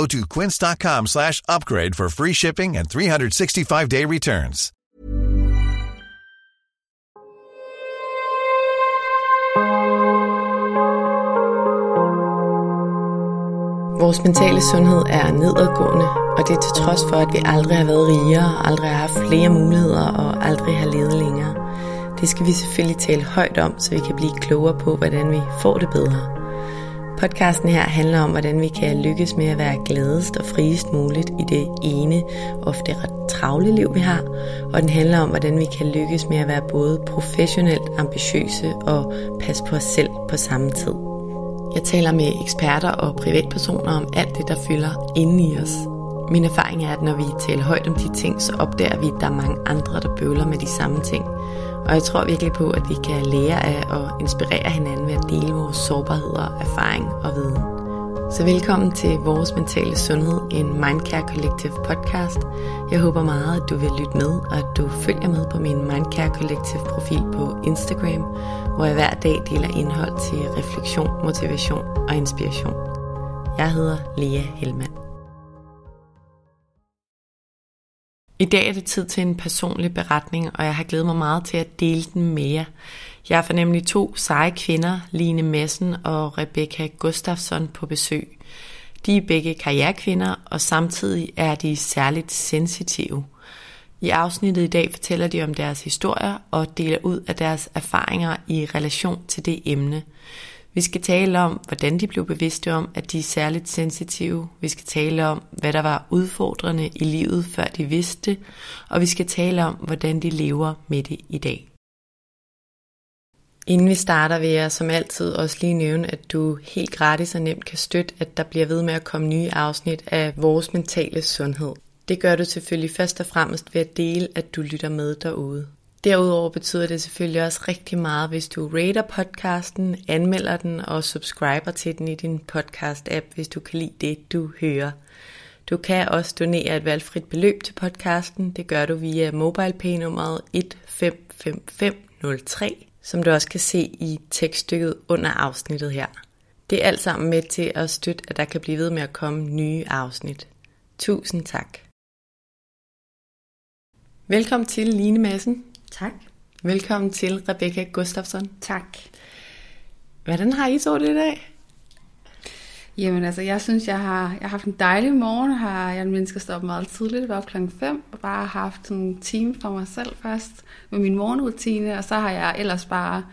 Go to quince.com/upgrade for free shipping and 365-day returns. Vores mentale sundhed er nedadgående, og det er til trods for, at vi aldrig har været rigere, aldrig har haft flere muligheder og aldrig har levet længere. Det skal vi selvfølgelig tale højt om, så vi kan blive klogere på, hvordan vi får det bedre. Podcasten her handler om, hvordan vi kan lykkes med at være gladest og friest muligt i det ene, ofte ret travle liv vi har, og den handler om, hvordan vi kan lykkes med at være både professionelt ambitiøse og passe på os selv på samme tid. Jeg taler med eksperter og privatpersoner om alt det, der fylder inde i os. Min erfaring er, at når vi taler højt om de ting, så opdager vi, at der er mange andre, der bøvler med de samme ting. Og jeg tror virkelig på, at vi kan lære af og inspirere hinanden ved at dele vores sårbarheder, erfaring og viden. Så velkommen til Vores Mentale Sundhed, en Mindcare Collective podcast. Jeg håber meget, at du vil lytte med, og at du følger med på min Mindcare Collective profil på Instagram, hvor jeg hver dag deler indhold til refleksion, motivation og inspiration. Jeg hedder Lea Helmand. I dag er det tid til en personlig beretning, og jeg har glædet mig meget til at dele den med jer. Jeg får nemlig to seje kvinder, Line Madsen og Rebecca Gustafsson, på besøg. De er begge karrierekvinder, og samtidig er de særligt sensitive. I afsnittet i dag fortæller de om deres historier og deler ud af deres erfaringer i relation til det emne. Vi skal tale om, hvordan de blev bevidste om, at de er særligt sensitive. Vi skal tale om, hvad der var udfordrende i livet, før de vidste. Og vi skal tale om, hvordan de lever med det i dag. Inden vi starter, vil jeg som altid også lige nævne, at du helt gratis og nemt kan støtte, at der bliver ved med at komme nye afsnit af Vores Mentale Sundhed. Det gør du selvfølgelig først og fremmest ved at dele, at du lytter med derude. Derudover betyder det selvfølgelig også rigtig meget, hvis du rater podcasten, anmelder den og subscriber til den i din podcast-app, hvis du kan lide det, du hører. Du kan også donere et valgfrit beløb til podcasten. Det gør du via MobilePay-nummeret 155503, som du også kan se i tekststykket under afsnittet her. Det er alt sammen med til at støtte, at der kan blive ved med at komme nye afsnit. Tusind tak. Velkommen til, Line Madsen. Tak. Velkommen til, Rebecca Gustafsson. Tak. Hvordan har I så det i dag? Jamen altså, jeg synes, jeg har haft en dejlig morgen. Jeg er en menneske, der står op meget tidligt. Det var op klokken 5, og bare har haft en time for mig selv først med min morgenrutine. Og så har jeg ellers bare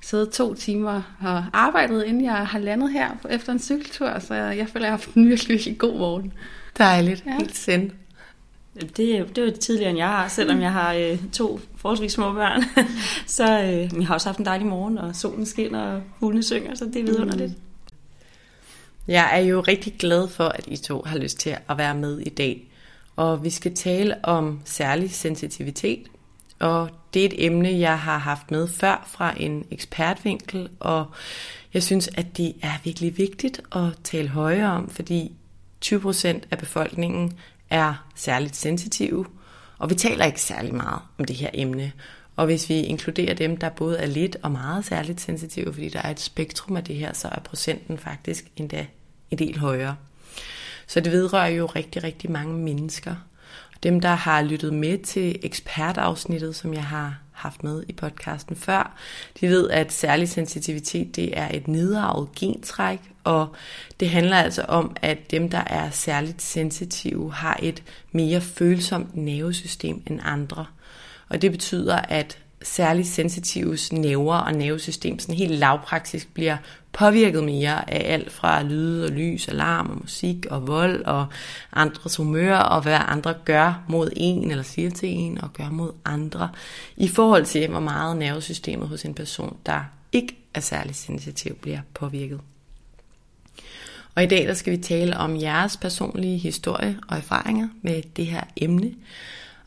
siddet 2 timer og arbejdet, inden jeg har landet her efter en cykeltur. Så jeg føler, jeg har haft en virkelig, virkelig god morgen. Dejligt. Ja. Helt sind. Det er jo tidligere, end jeg har, selvom jeg har 2 forholdsvis små børn. Så jeg har også haft en dejlig morgen, og solen skinner, og hundene synger, så det er vidunderligt. Jeg er jo rigtig glad for, at I to har lyst til at være med i dag. Og vi skal tale om særlig sensitivitet. Og det er et emne, jeg har haft med før fra en ekspertvinkel. Og jeg synes, at det er virkelig vigtigt at tale højere om, fordi 20% af befolkningen er særligt sensitive, og vi taler ikke særlig meget om det her emne. Og hvis vi inkluderer dem, der både er lidt og meget særligt sensitive, fordi der er et spektrum af det her, så er procenten faktisk endda en del højere. Så det vedrører jo rigtig, rigtig mange mennesker. Og dem, der har lyttet med til ekspertafsnittet, som jeg har haft med i podcasten før, de ved, at særlig sensitivitet, det er et nedarvet gentræk, og det handler altså om, at dem, der er særligt sensitive, har et mere følsomt nervesystem end andre. Og det betyder, at særligt sensitives nerver og nervesystem sådan helt lavpraktisk bliver påvirket mere af alt fra lyde og lys, alarm og musik og vold og andres humør og hvad andre gør mod en eller siger til en og gør mod andre i forhold til, hvor meget nervesystemet hos en person, der ikke er særligt sensitiv, bliver påvirket. Og i dag der skal vi tale om jeres personlige historie og erfaringer med det her emne.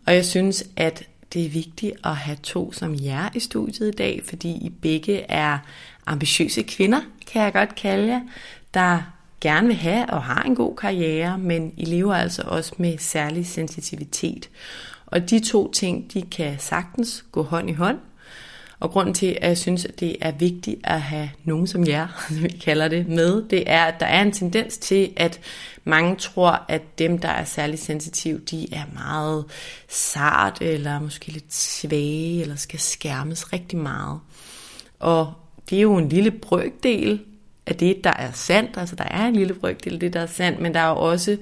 Og jeg synes, at Det er vigtigt at have to som jer i studiet i dag, fordi I begge er ambitiøse kvinder, kan jeg godt kalde jer, der gerne vil have og har en god karriere, men I lever altså også med særlig sensitivitet. Og de to ting, de kan sagtens gå hånd i hånd. Og grunden til, at jeg synes, at det er vigtigt at have nogen som jer, som vi kalder det, med, det er, at der er en tendens til, at mange tror, at dem, der er særligt sensitive, de er meget sart eller måske lidt svage eller skal skærmes rigtig meget. Og det er jo en lille brøkdel af det, der er sandt. Altså der er en lille brøkdel af det, der er sandt, men der er jo også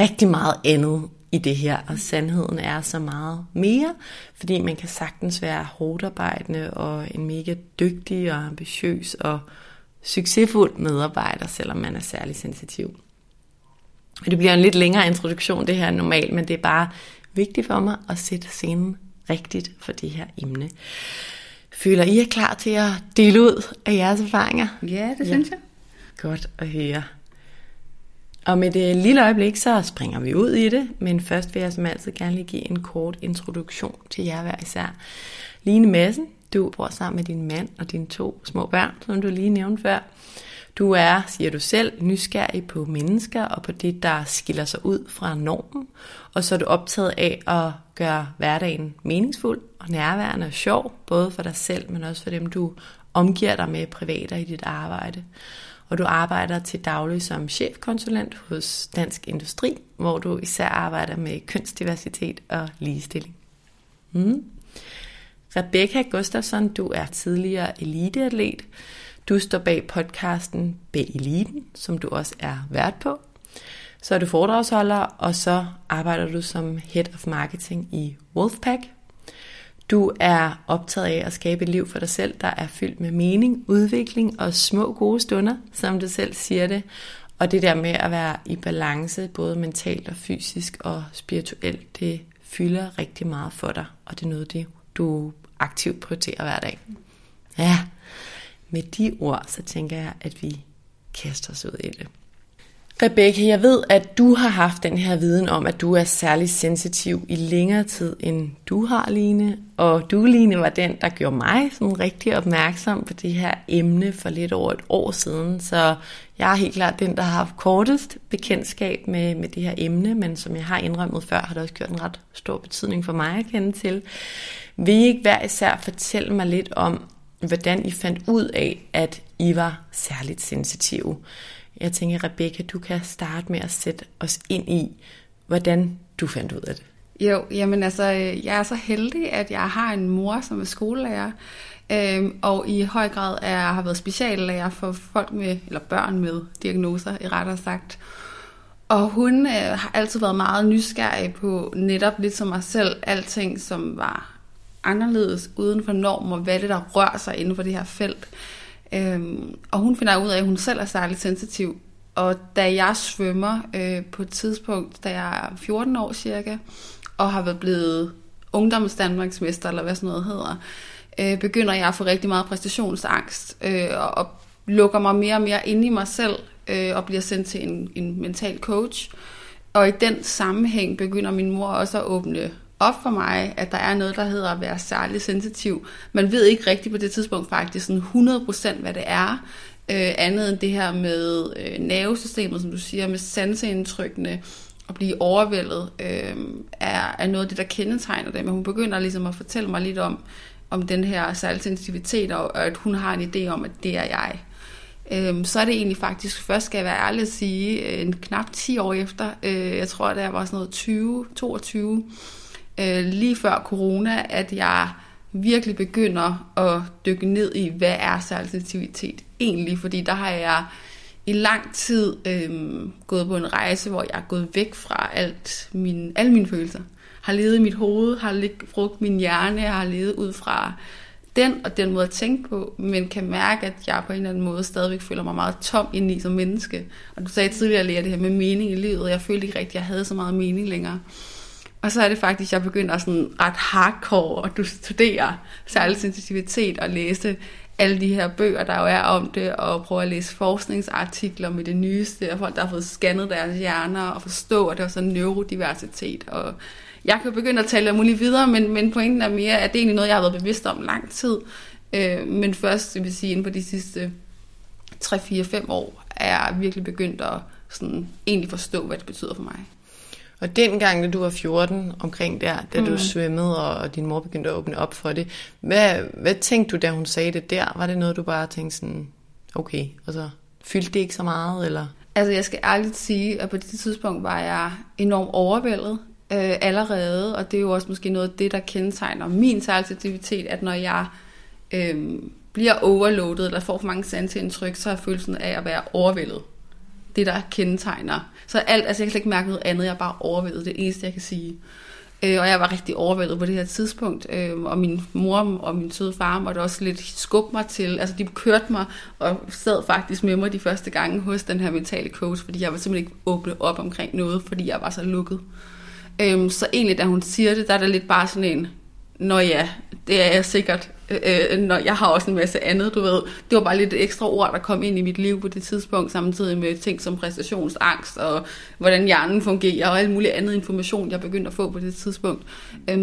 rigtig meget andet i det her, og sandheden er så meget mere, fordi man kan sagtens være hårdarbejdende og en mega dygtig og ambitiøs og succesfuld medarbejder, selvom man er særlig sensitiv. Det bliver en lidt længere introduktion, det her normalt, men det er bare vigtigt for mig at sætte scenen rigtigt for det her emne. Føler I er klar til at dele ud af jeres erfaringer? Ja, det synes jeg. Godt at høre. Og med det lille øjeblik, så springer vi ud i det, men først vil jeg som altid gerne lige give en kort introduktion til jer hver især. Line Madsen, du bor sammen med din mand og dine to små børn, som du lige nævnte før. Du er, siger du selv, nysgerrig på mennesker og på det, der skiller sig ud fra normen, og så er du optaget af at gøre hverdagen meningsfuld og nærværende og sjov, både for dig selv, men også for dem, du omgiver dig med privat og i dit arbejde. Og du arbejder til daglig som chefkonsulent hos Dansk Industri, hvor du især arbejder med kønsdiversitet og ligestilling. Rebecca Gustafsson, du er tidligere eliteatlet. Du står bag podcasten B-eliten, som du også er vært på. Så er du foredragsholder, og så arbejder du som Head of Marketing i Wolfpack. Du er optaget af at skabe et liv for dig selv, der er fyldt med mening, udvikling og små gode stunder, som du selv siger det. Og det der med at være i balance, både mentalt og fysisk og spirituelt, det fylder rigtig meget for dig. Og det er noget, det du aktivt prioriterer hver dag. Ja, med de ord, så tænker jeg, at vi kaster os ud i det. Rebecca, jeg ved, at du har haft den her viden om, at du er særlig sensitiv i længere tid, end du har, Line. Og du, Line, var den, der gjorde mig sådan rigtig opmærksom på det her emne for lidt over et år siden. Så jeg er helt klart den, der har haft kortest bekendtskab med det her emne, men som jeg har indrømmet før, har det også gjort en ret stor betydning for mig at kende til. Vil I ikke hver især fortælle mig lidt om, hvordan I fandt ud af, at I var særligt sensitive? Jeg tænker, Rebecca, du kan starte med at sætte os ind i, hvordan du fandt ud af det. Jo, jamen altså, jeg er så heldig, at jeg har en mor, som er skolelærer, og i høj grad har været speciallærer for folk med, eller børn med diagnoser, i rettere sagt. Og hun har altid været meget nysgerrig på netop lidt som mig selv, alting som var anderledes uden for normer, hvad det der rører sig inden for det her felt. Og hun finder ud af, at hun selv er særligt sensitiv. Og da jeg svømmer på et tidspunkt, da jeg er 14 år cirka, og har været blevet ungdomsdanmarksmester, eller hvad sådan noget hedder, begynder jeg at få rigtig meget præstationsangst, og lukker mig mere og mere inde i mig selv, og bliver sendt til en mental coach. Og i den sammenhæng begynder min mor også at åbne op for mig, at der er noget, der hedder at være særligt sensitiv. Man ved ikke rigtigt på det tidspunkt faktisk sådan 100% hvad det er, andet end det her med nervesystemet, som du siger, med sanseindtrykkene og blive overvældet, er noget af det, der kendetegner det. Men hun begynder ligesom at fortælle mig lidt om den her særlige sensitivitet, og at hun har en idé om, at det er jeg. Så er det egentlig faktisk, først skal jeg være ærlig at sige, en knap 10 år efter, jeg tror, da jeg var sådan noget 22, lige før corona, at jeg virkelig begynder at dykke ned i, hvad er særlig sensitivitet egentlig, fordi der har jeg i lang tid gået på en rejse, hvor jeg er gået væk fra alle mine følelser, har levet i mit hoved, har brugt min hjerne, har levet ud fra den måde at tænke på, men kan mærke, at jeg på en eller anden måde stadigvæk føler mig meget tom indeni som menneske. Og du sagde tidligere, Lea, det her med mening i livet, og jeg følte ikke rigtigt, at jeg havde så meget mening længere. Og så er det faktisk, at jeg begynder sådan ret hardcore at studere særlig sensitivitet og læse alle de her bøger, der jo er om det, og prøve at læse forskningsartikler med det nyeste, og folk, der har fået scannet deres hjerner og forstå, at det var sådan neurodiversitet og Jeg kan jo begynde at tale om muligt videre, men pointen er mere, at det er egentlig noget, jeg har været bevidst om lang tid. Men først, jeg vil sige, inden på de sidste 3-4-5 år, er jeg virkelig begyndt at sådan, egentlig forstå, hvad det betyder for mig. Og dengang, da du var 14 omkring der, da du svømmede, og din mor begyndte at åbne op for det, hvad tænkte du, da hun sagde det der? Var det noget, du bare tænkte sådan, okay, og så fyldte det ikke så meget, eller? Altså, jeg skal ærligt sige, at på det tidspunkt var jeg enormt overvældet allerede, og det er jo også måske noget af det, der kendetegner min sensitivitet, at når jeg bliver overloadet, eller får for mange sanseindtryk, så er følelsen af at være overvældet. Det, der kendetegner. Så alt, altså jeg kan slet ikke mærke noget andet, jeg er bare overvældet, det eneste, jeg kan sige. Og jeg var rigtig overvældet på det her tidspunkt, og min mor og min søde far måtte også lidt skubbe mig til, altså de kørte mig og sad faktisk med mig de første gange hos den her mentale coach, fordi jeg var simpelthen ikke åbnet op omkring noget, fordi jeg var så lukket. Så egentlig, da hun siger det, der er der lidt bare sådan en, nå ja, det er jeg sikkert, når jeg har også en masse andet, du ved. Det var bare lidt ekstra ord, der kom ind i mit liv på det tidspunkt, samtidig med ting som præstationsangst, og hvordan hjernen fungerer, og alt muligt andet information, jeg begyndte at få på det tidspunkt.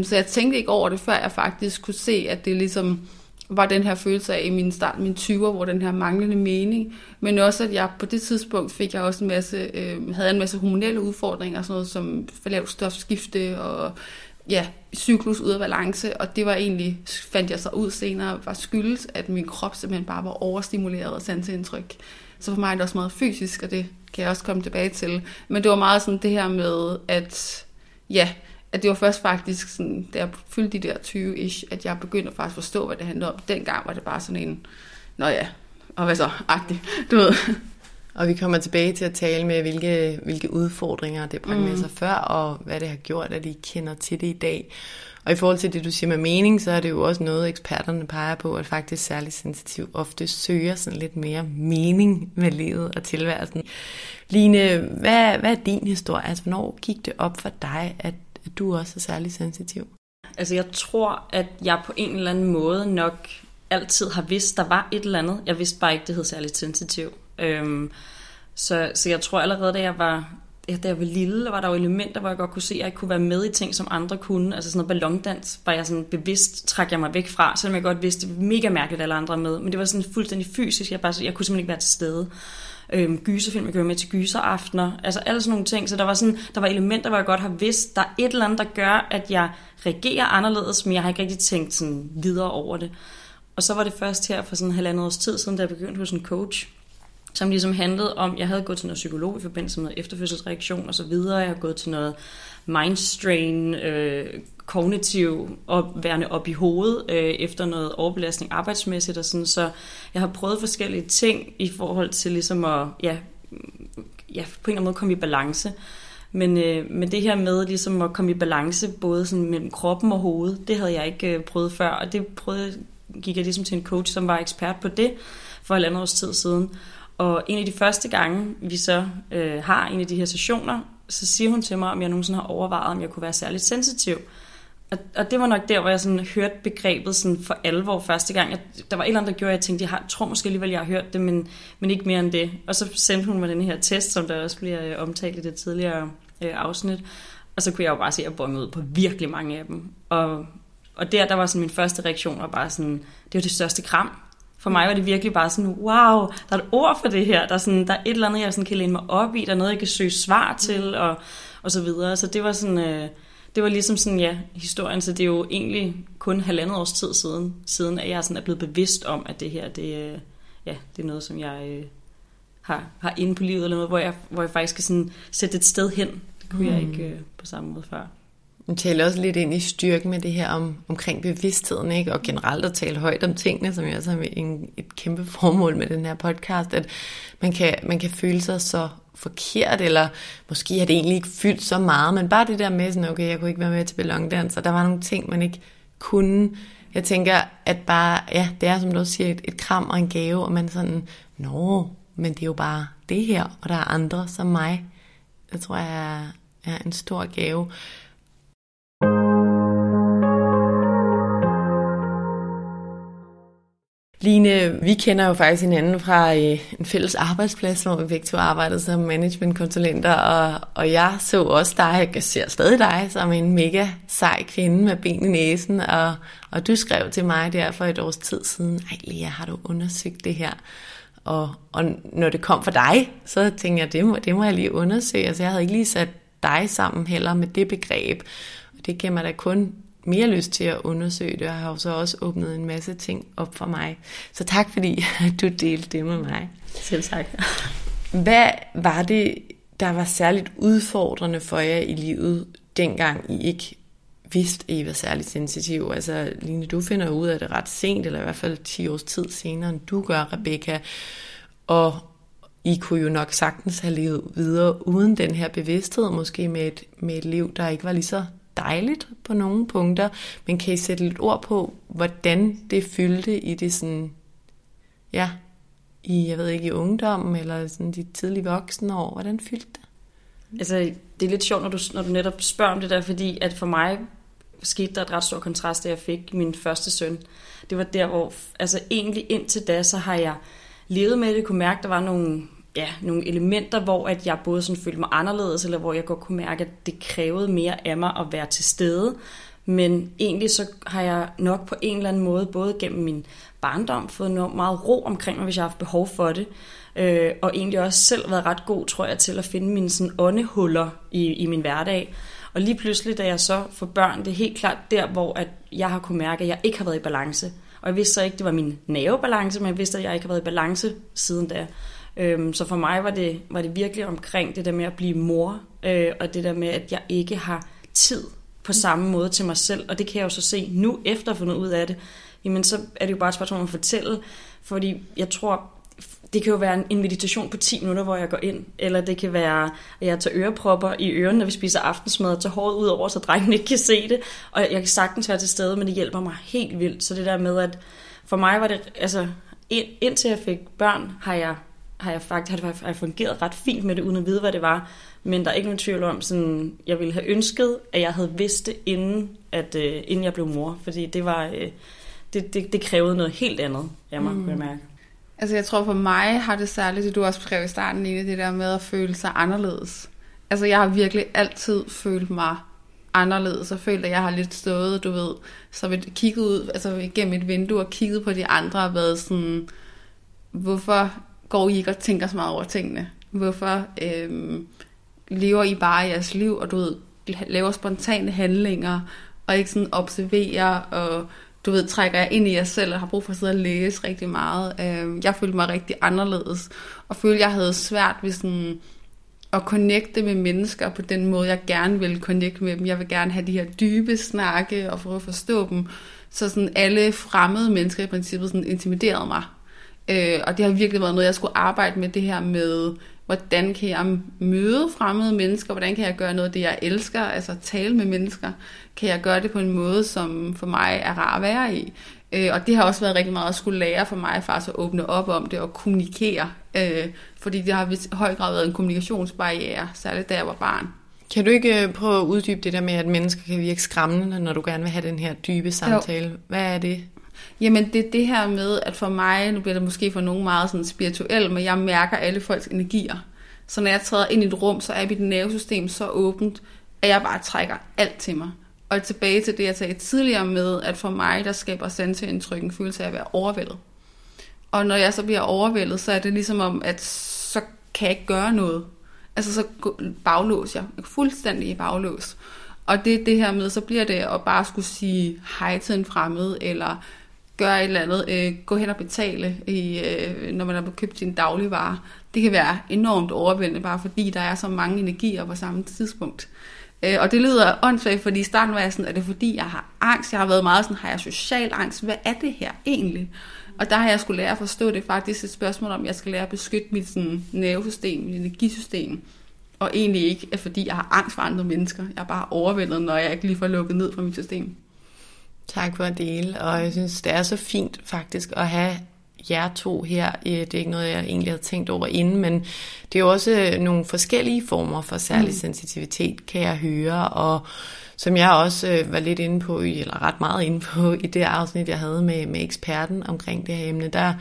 Så jeg tænkte ikke over det, før jeg faktisk kunne se, at det ligesom var den her følelse af i min start, mine 20'er, hvor den her manglende mening, men også, at jeg på det tidspunkt fik jeg også en masse, havde en masse hormonelle udfordringer, sådan noget som for lavt stofskifte, og ja, cyklus ud af balance, og det var egentlig, fandt jeg så ud senere, var skyldes, at min krop simpelthen bare var overstimuleret af sanseindtryk. Så for mig er det også meget fysisk, og det kan jeg også komme tilbage til. Men det var meget sådan det her med, at ja, at det var først faktisk sådan, da jeg fyldte de der 20-ish, at jeg begyndte at faktisk forstå, hvad det handlede om. Dengang var det bare sådan en, nå ja, og hvad så, agtig, du ved. Og vi kommer tilbage til at tale med, hvilke udfordringer det bragte med sig før, og hvad det har gjort, at I kender til det i dag. Og i forhold til det, du siger med mening, så er det jo også noget, eksperterne peger på, at faktisk særligt sensitiv ofte søger sådan lidt mere mening med livet og tilværelsen. Line, hvad er din historie? Altså, hvornår gik det op for dig, at du også er særligt sensitiv? Altså, jeg tror, at jeg på en eller anden måde nok altid har vidst, der var et eller andet. Jeg vidste bare ikke, det hed særligt sensitiv. Så jeg tror allerede, da jeg var lille, var der jo elementer, hvor jeg godt kunne se, at jeg ikke kunne være med i ting, som andre kunne. Altså sådan noget ballondans, var jeg sådan bevidst, trak jeg mig væk fra, selvom jeg godt vidste, det var mega mærkeligt, at alle andre med. Men det var sådan fuldstændig fysisk, jeg kunne simpelthen ikke være til stede. Gyserfilm, jeg kunne være med til gyseraftener, altså alle sådan nogle ting. Så der var elementer, hvor jeg godt har vidst, der er et eller andet, der gør, at jeg reagerer anderledes, men jeg har ikke rigtig tænkt sådan videre over det. Og så var det først her for sådan en halvandet års tid siden, da jeg begyndte hos en coach, som ligesom handlede om, jeg havde gået til noget psykolog i forbindelse med noget efterfødselsreaktion og så videre. Jeg har gået til noget mindstrain, kognitiv opværende op i hovedet, efter noget overbelastning arbejdsmæssigt og sådan. Så jeg har prøvet forskellige ting i forhold til ligesom at, ja på en eller anden måde komme i balance. Men det her med ligesom at komme i balance, både sådan mellem kroppen og hovedet, det havde jeg ikke prøvet før. Og gik jeg ligesom til en coach, som var ekspert på det for halvandet års tid siden. Og en af de første gange, vi så har en af de her sessioner, så siger hun til mig, om jeg nogensinde har overvejet, om jeg kunne være særligt sensitiv. Og det var nok der, hvor jeg sådan hørte begrebet sådan for alvor første gang. Der var et eller andet, der gjorde, at jeg tænkte, jeg tror måske alligevel, jeg har hørt det, men ikke mere end det. Og så sendte hun mig den her test, som der også bliver omtalt i det tidligere afsnit. Og så kunne jeg jo bare se, at jeg bongede ud på virkelig mange af dem. Og der var sådan min første reaktion, var bare sådan, det var det største kram. For mig var det virkelig bare sådan, wow, der er et ord for det her. Der er et eller andet, jeg sådan kan læne mig op i. Der er noget, jeg kan søge svar til, og så videre. Så det var sådan, det var ligesom sådan, ja, historien. Så det er jo egentlig kun halvandet års tid siden at jeg sådan er blevet bevidst om, at det her, det er noget, som jeg har inde på livet, eller noget, hvor jeg faktisk kan sådan sætte et sted hen. Det kunne jeg ikke på samme måde før. Jeg taler også lidt ind i styrken med det her omkring bevidstheden, ikke? Og generelt at tale højt om tingene, som jo også er et kæmpe formål med den her podcast, at man kan føle sig så forkert, eller måske har det egentlig ikke fyldt så meget, men bare det der med sådan, okay, jeg kunne ikke være med til ballondans, og der var nogle ting, man ikke kunne. Jeg tænker, at bare, ja, det er som du siger, et kram og en gave, og man sådan, nå, men det er jo bare det her, og der er andre som mig. Det tror jeg er en stor gave. Line, vi kender jo faktisk hinanden fra en fælles arbejdsplads, hvor vi begge to arbejdede som managementkonsulenter, og jeg så også dig, jeg ser stadig dig, som en mega sej kvinde med ben i næsen, og du skrev til mig der for et års tid siden, ej Lea, har du undersøgt det her? Og når det kom for dig, så tænkte jeg, det må jeg lige undersøge, altså jeg havde ikke lige sat dig sammen heller med det begreb, og det giver mig da kun mere lyst til at undersøge det, og har jo så også åbnet en masse ting op for mig. Så tak, fordi du delte det med mig. Selv tak. Hvad var det, der var særligt udfordrende for jer i livet, dengang I ikke vidste, I var særligt sensitiv? Altså, Line, du finder ud af det ret sent, eller i hvert fald 10 års tid senere, end du gør, Rebecca. Og I kunne jo nok sagtens have levet videre uden den her bevidsthed, måske med et liv, der ikke var lige så dejligt på nogle punkter, men kan I sætte lidt ord på, hvordan det fyldte i det sådan, ja, i ungdommen, eller sådan de tidlige voksne år, hvordan fyldte det? Altså, det er lidt sjovt, når du netop spørger om det der, fordi at for mig skete der et ret stor kontrast, da jeg fik min første søn. Det var der, hvor, altså egentlig indtil da, så har jeg levet med det, kunne mærke, der var nogle elementer, hvor at jeg både sådan følte mig anderledes, eller hvor jeg godt kunne mærke, at det krævede mere af mig at være til stede. Men egentlig så har jeg nok på en eller anden måde, både gennem min barndom, fået noget meget ro omkring mig, hvis jeg har haft behov for det. Og egentlig også selv været ret god, tror jeg, til at finde mine sådan åndehuller i min hverdag. Og lige pludselig, da jeg så får børn, det er helt klart der, hvor at jeg har kunne mærke, at jeg ikke har været i balance. Og jeg vidste så ikke, det var min nervebalance, men jeg vidste, at jeg ikke har været i balance siden da. Så for mig var det virkelig omkring det der med at blive mor, og det der med, at jeg ikke har tid på samme måde til mig selv, og det kan jeg jo så se nu efter at få noget ud af det, jamen så er det jo bare et spørgsmål at fortælle, fordi jeg tror, det kan jo være en meditation på 10 minutter, hvor jeg går ind, eller det kan være, at jeg tager ørepropper i ørerne, når vi spiser aftensmad, og tager håret ud over, så drengen ikke kan se det, og jeg kan sagtens være til stede, men det hjælper mig helt vildt, så det der med, at for mig var det, altså indtil jeg fik børn, har jeg fungeret ret fint med det, uden at vide, hvad det var. Men der er ikke nogen tvivl om, sådan, jeg ville have ønsket, at jeg havde vidst det, inden jeg blev mor. Fordi det var det krævede noget helt andet af mig, kunne jeg mærke. Altså jeg tror for mig har det særligt, det du også beskrev i starten, Line, det der med at føle sig anderledes. Altså jeg har virkelig altid følt mig anderledes, og følt, at jeg har lidt stået, du ved, så kigget ud, altså gennem et vindue og kigget på de andre og været sådan, hvorfor går I ikke og tænker så meget over tingene? Hvorfor lever I bare jeres liv, og du ved, laver spontane handlinger, og ikke sådan observerer, og du ved, trækker jer ind i jer selv, og har brug for at sidde og læse rigtig meget. Jeg følte mig rigtig anderledes, og følte, jeg havde svært ved sådan at connecte med mennesker på den måde, jeg gerne ville connecte med dem. Jeg vil gerne have de her dybe snakke, og prøve at forstå dem. Så sådan alle fremmede mennesker i princippet sådan intimiderede mig. Og det har virkelig været noget, jeg skulle arbejde med, det her med, hvordan kan jeg møde fremmede mennesker, hvordan kan jeg gøre noget af det, jeg elsker, altså tale med mennesker, kan jeg gøre det på en måde, som for mig er rar at være i. Og det har også været rigtig meget at skulle lære for mig, faktisk at åbne op om det og kommunikere, fordi det har i høj grad været en kommunikationsbarriere, særligt da jeg var barn. Kan du ikke prøve at uddybe det der med, at mennesker kan virke skræmmende, når du gerne vil have den her dybe samtale? Jo. Hvad er det? Jamen det er det her med, at for mig, nu bliver det måske for nogen meget sådan spirituel, men jeg mærker alle folks energier. Så når jeg træder ind i et rum, så er mit nervesystem så åbent, at jeg bare trækker alt til mig. Og tilbage til det, jeg sagde tidligere med, at for mig, der skaber sanseindtryk en følelse af at være overvældet. Og når jeg så bliver overvældet, så er det ligesom om, at så kan jeg ikke gøre noget. Altså så baglås jeg. Jeg er fuldstændig baglås. Og det er det her med, så bliver det at bare skulle sige hej til en fremmed, eller gøre et eller andet, gå hen og betale, når man har købt sin dagligvare. Det kan være enormt overvældende, bare fordi der er så mange energier på samme tidspunkt. Og det lyder åndssvagt, fordi i starten var jeg sådan, er det fordi jeg har angst? Jeg har været meget sådan, har jeg social angst? Hvad er det her egentlig? Og der har jeg skulle lære at forstå, det er faktisk et spørgsmål om, jeg skal lære at beskytte mit sådan, nervesystem, mit energisystem. Og egentlig ikke er fordi jeg har angst for andre mennesker. Jeg er bare overvældet, når jeg ikke lige får lukket ned fra mit system. Tak for at dele, og jeg synes, det er så fint faktisk at have jer to her. Det er ikke noget, jeg egentlig havde tænkt over inden, men det er også nogle forskellige former for særlig sensitivitet, kan jeg høre, og som jeg også var lidt inde på, eller ret meget inde på, i det afsnit, jeg havde med eksperten omkring det her emne, der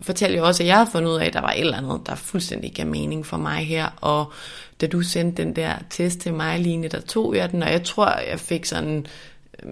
fortalte jeg også, at jeg havde fundet ud af, at der var et eller andet, der fuldstændig gav mening for mig her, og da du sendte den der test til mig, Line, der tog jeg den, og jeg tror, jeg fik sådan,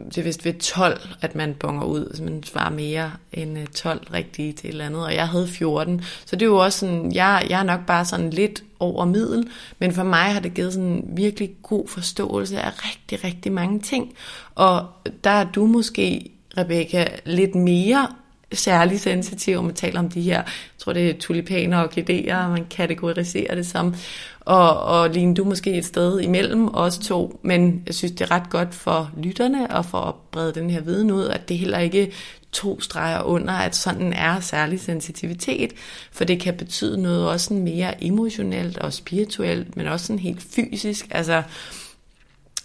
det er vist ved 12, at man bonger ud, så man svarer mere end 12 rigtige til et eller andet, og jeg havde 14, så det er jo også sådan, jeg er nok bare sådan lidt over middel, men for mig har det givet sådan en virkelig god forståelse af rigtig, rigtig mange ting, og der er du måske, Rebecca, lidt mere særlig sensitiv, man taler om de her, jeg tror det er tulipaner og orkideer, man kategoriserer det som, og Line, du måske et sted imellem os to, men jeg synes det er ret godt for lytterne, og for at brede den her viden ud, at det heller ikke to streger under, at sådan er særlig sensitivitet, for det kan betyde noget også mere emotionelt og spirituelt, men også sådan helt fysisk, altså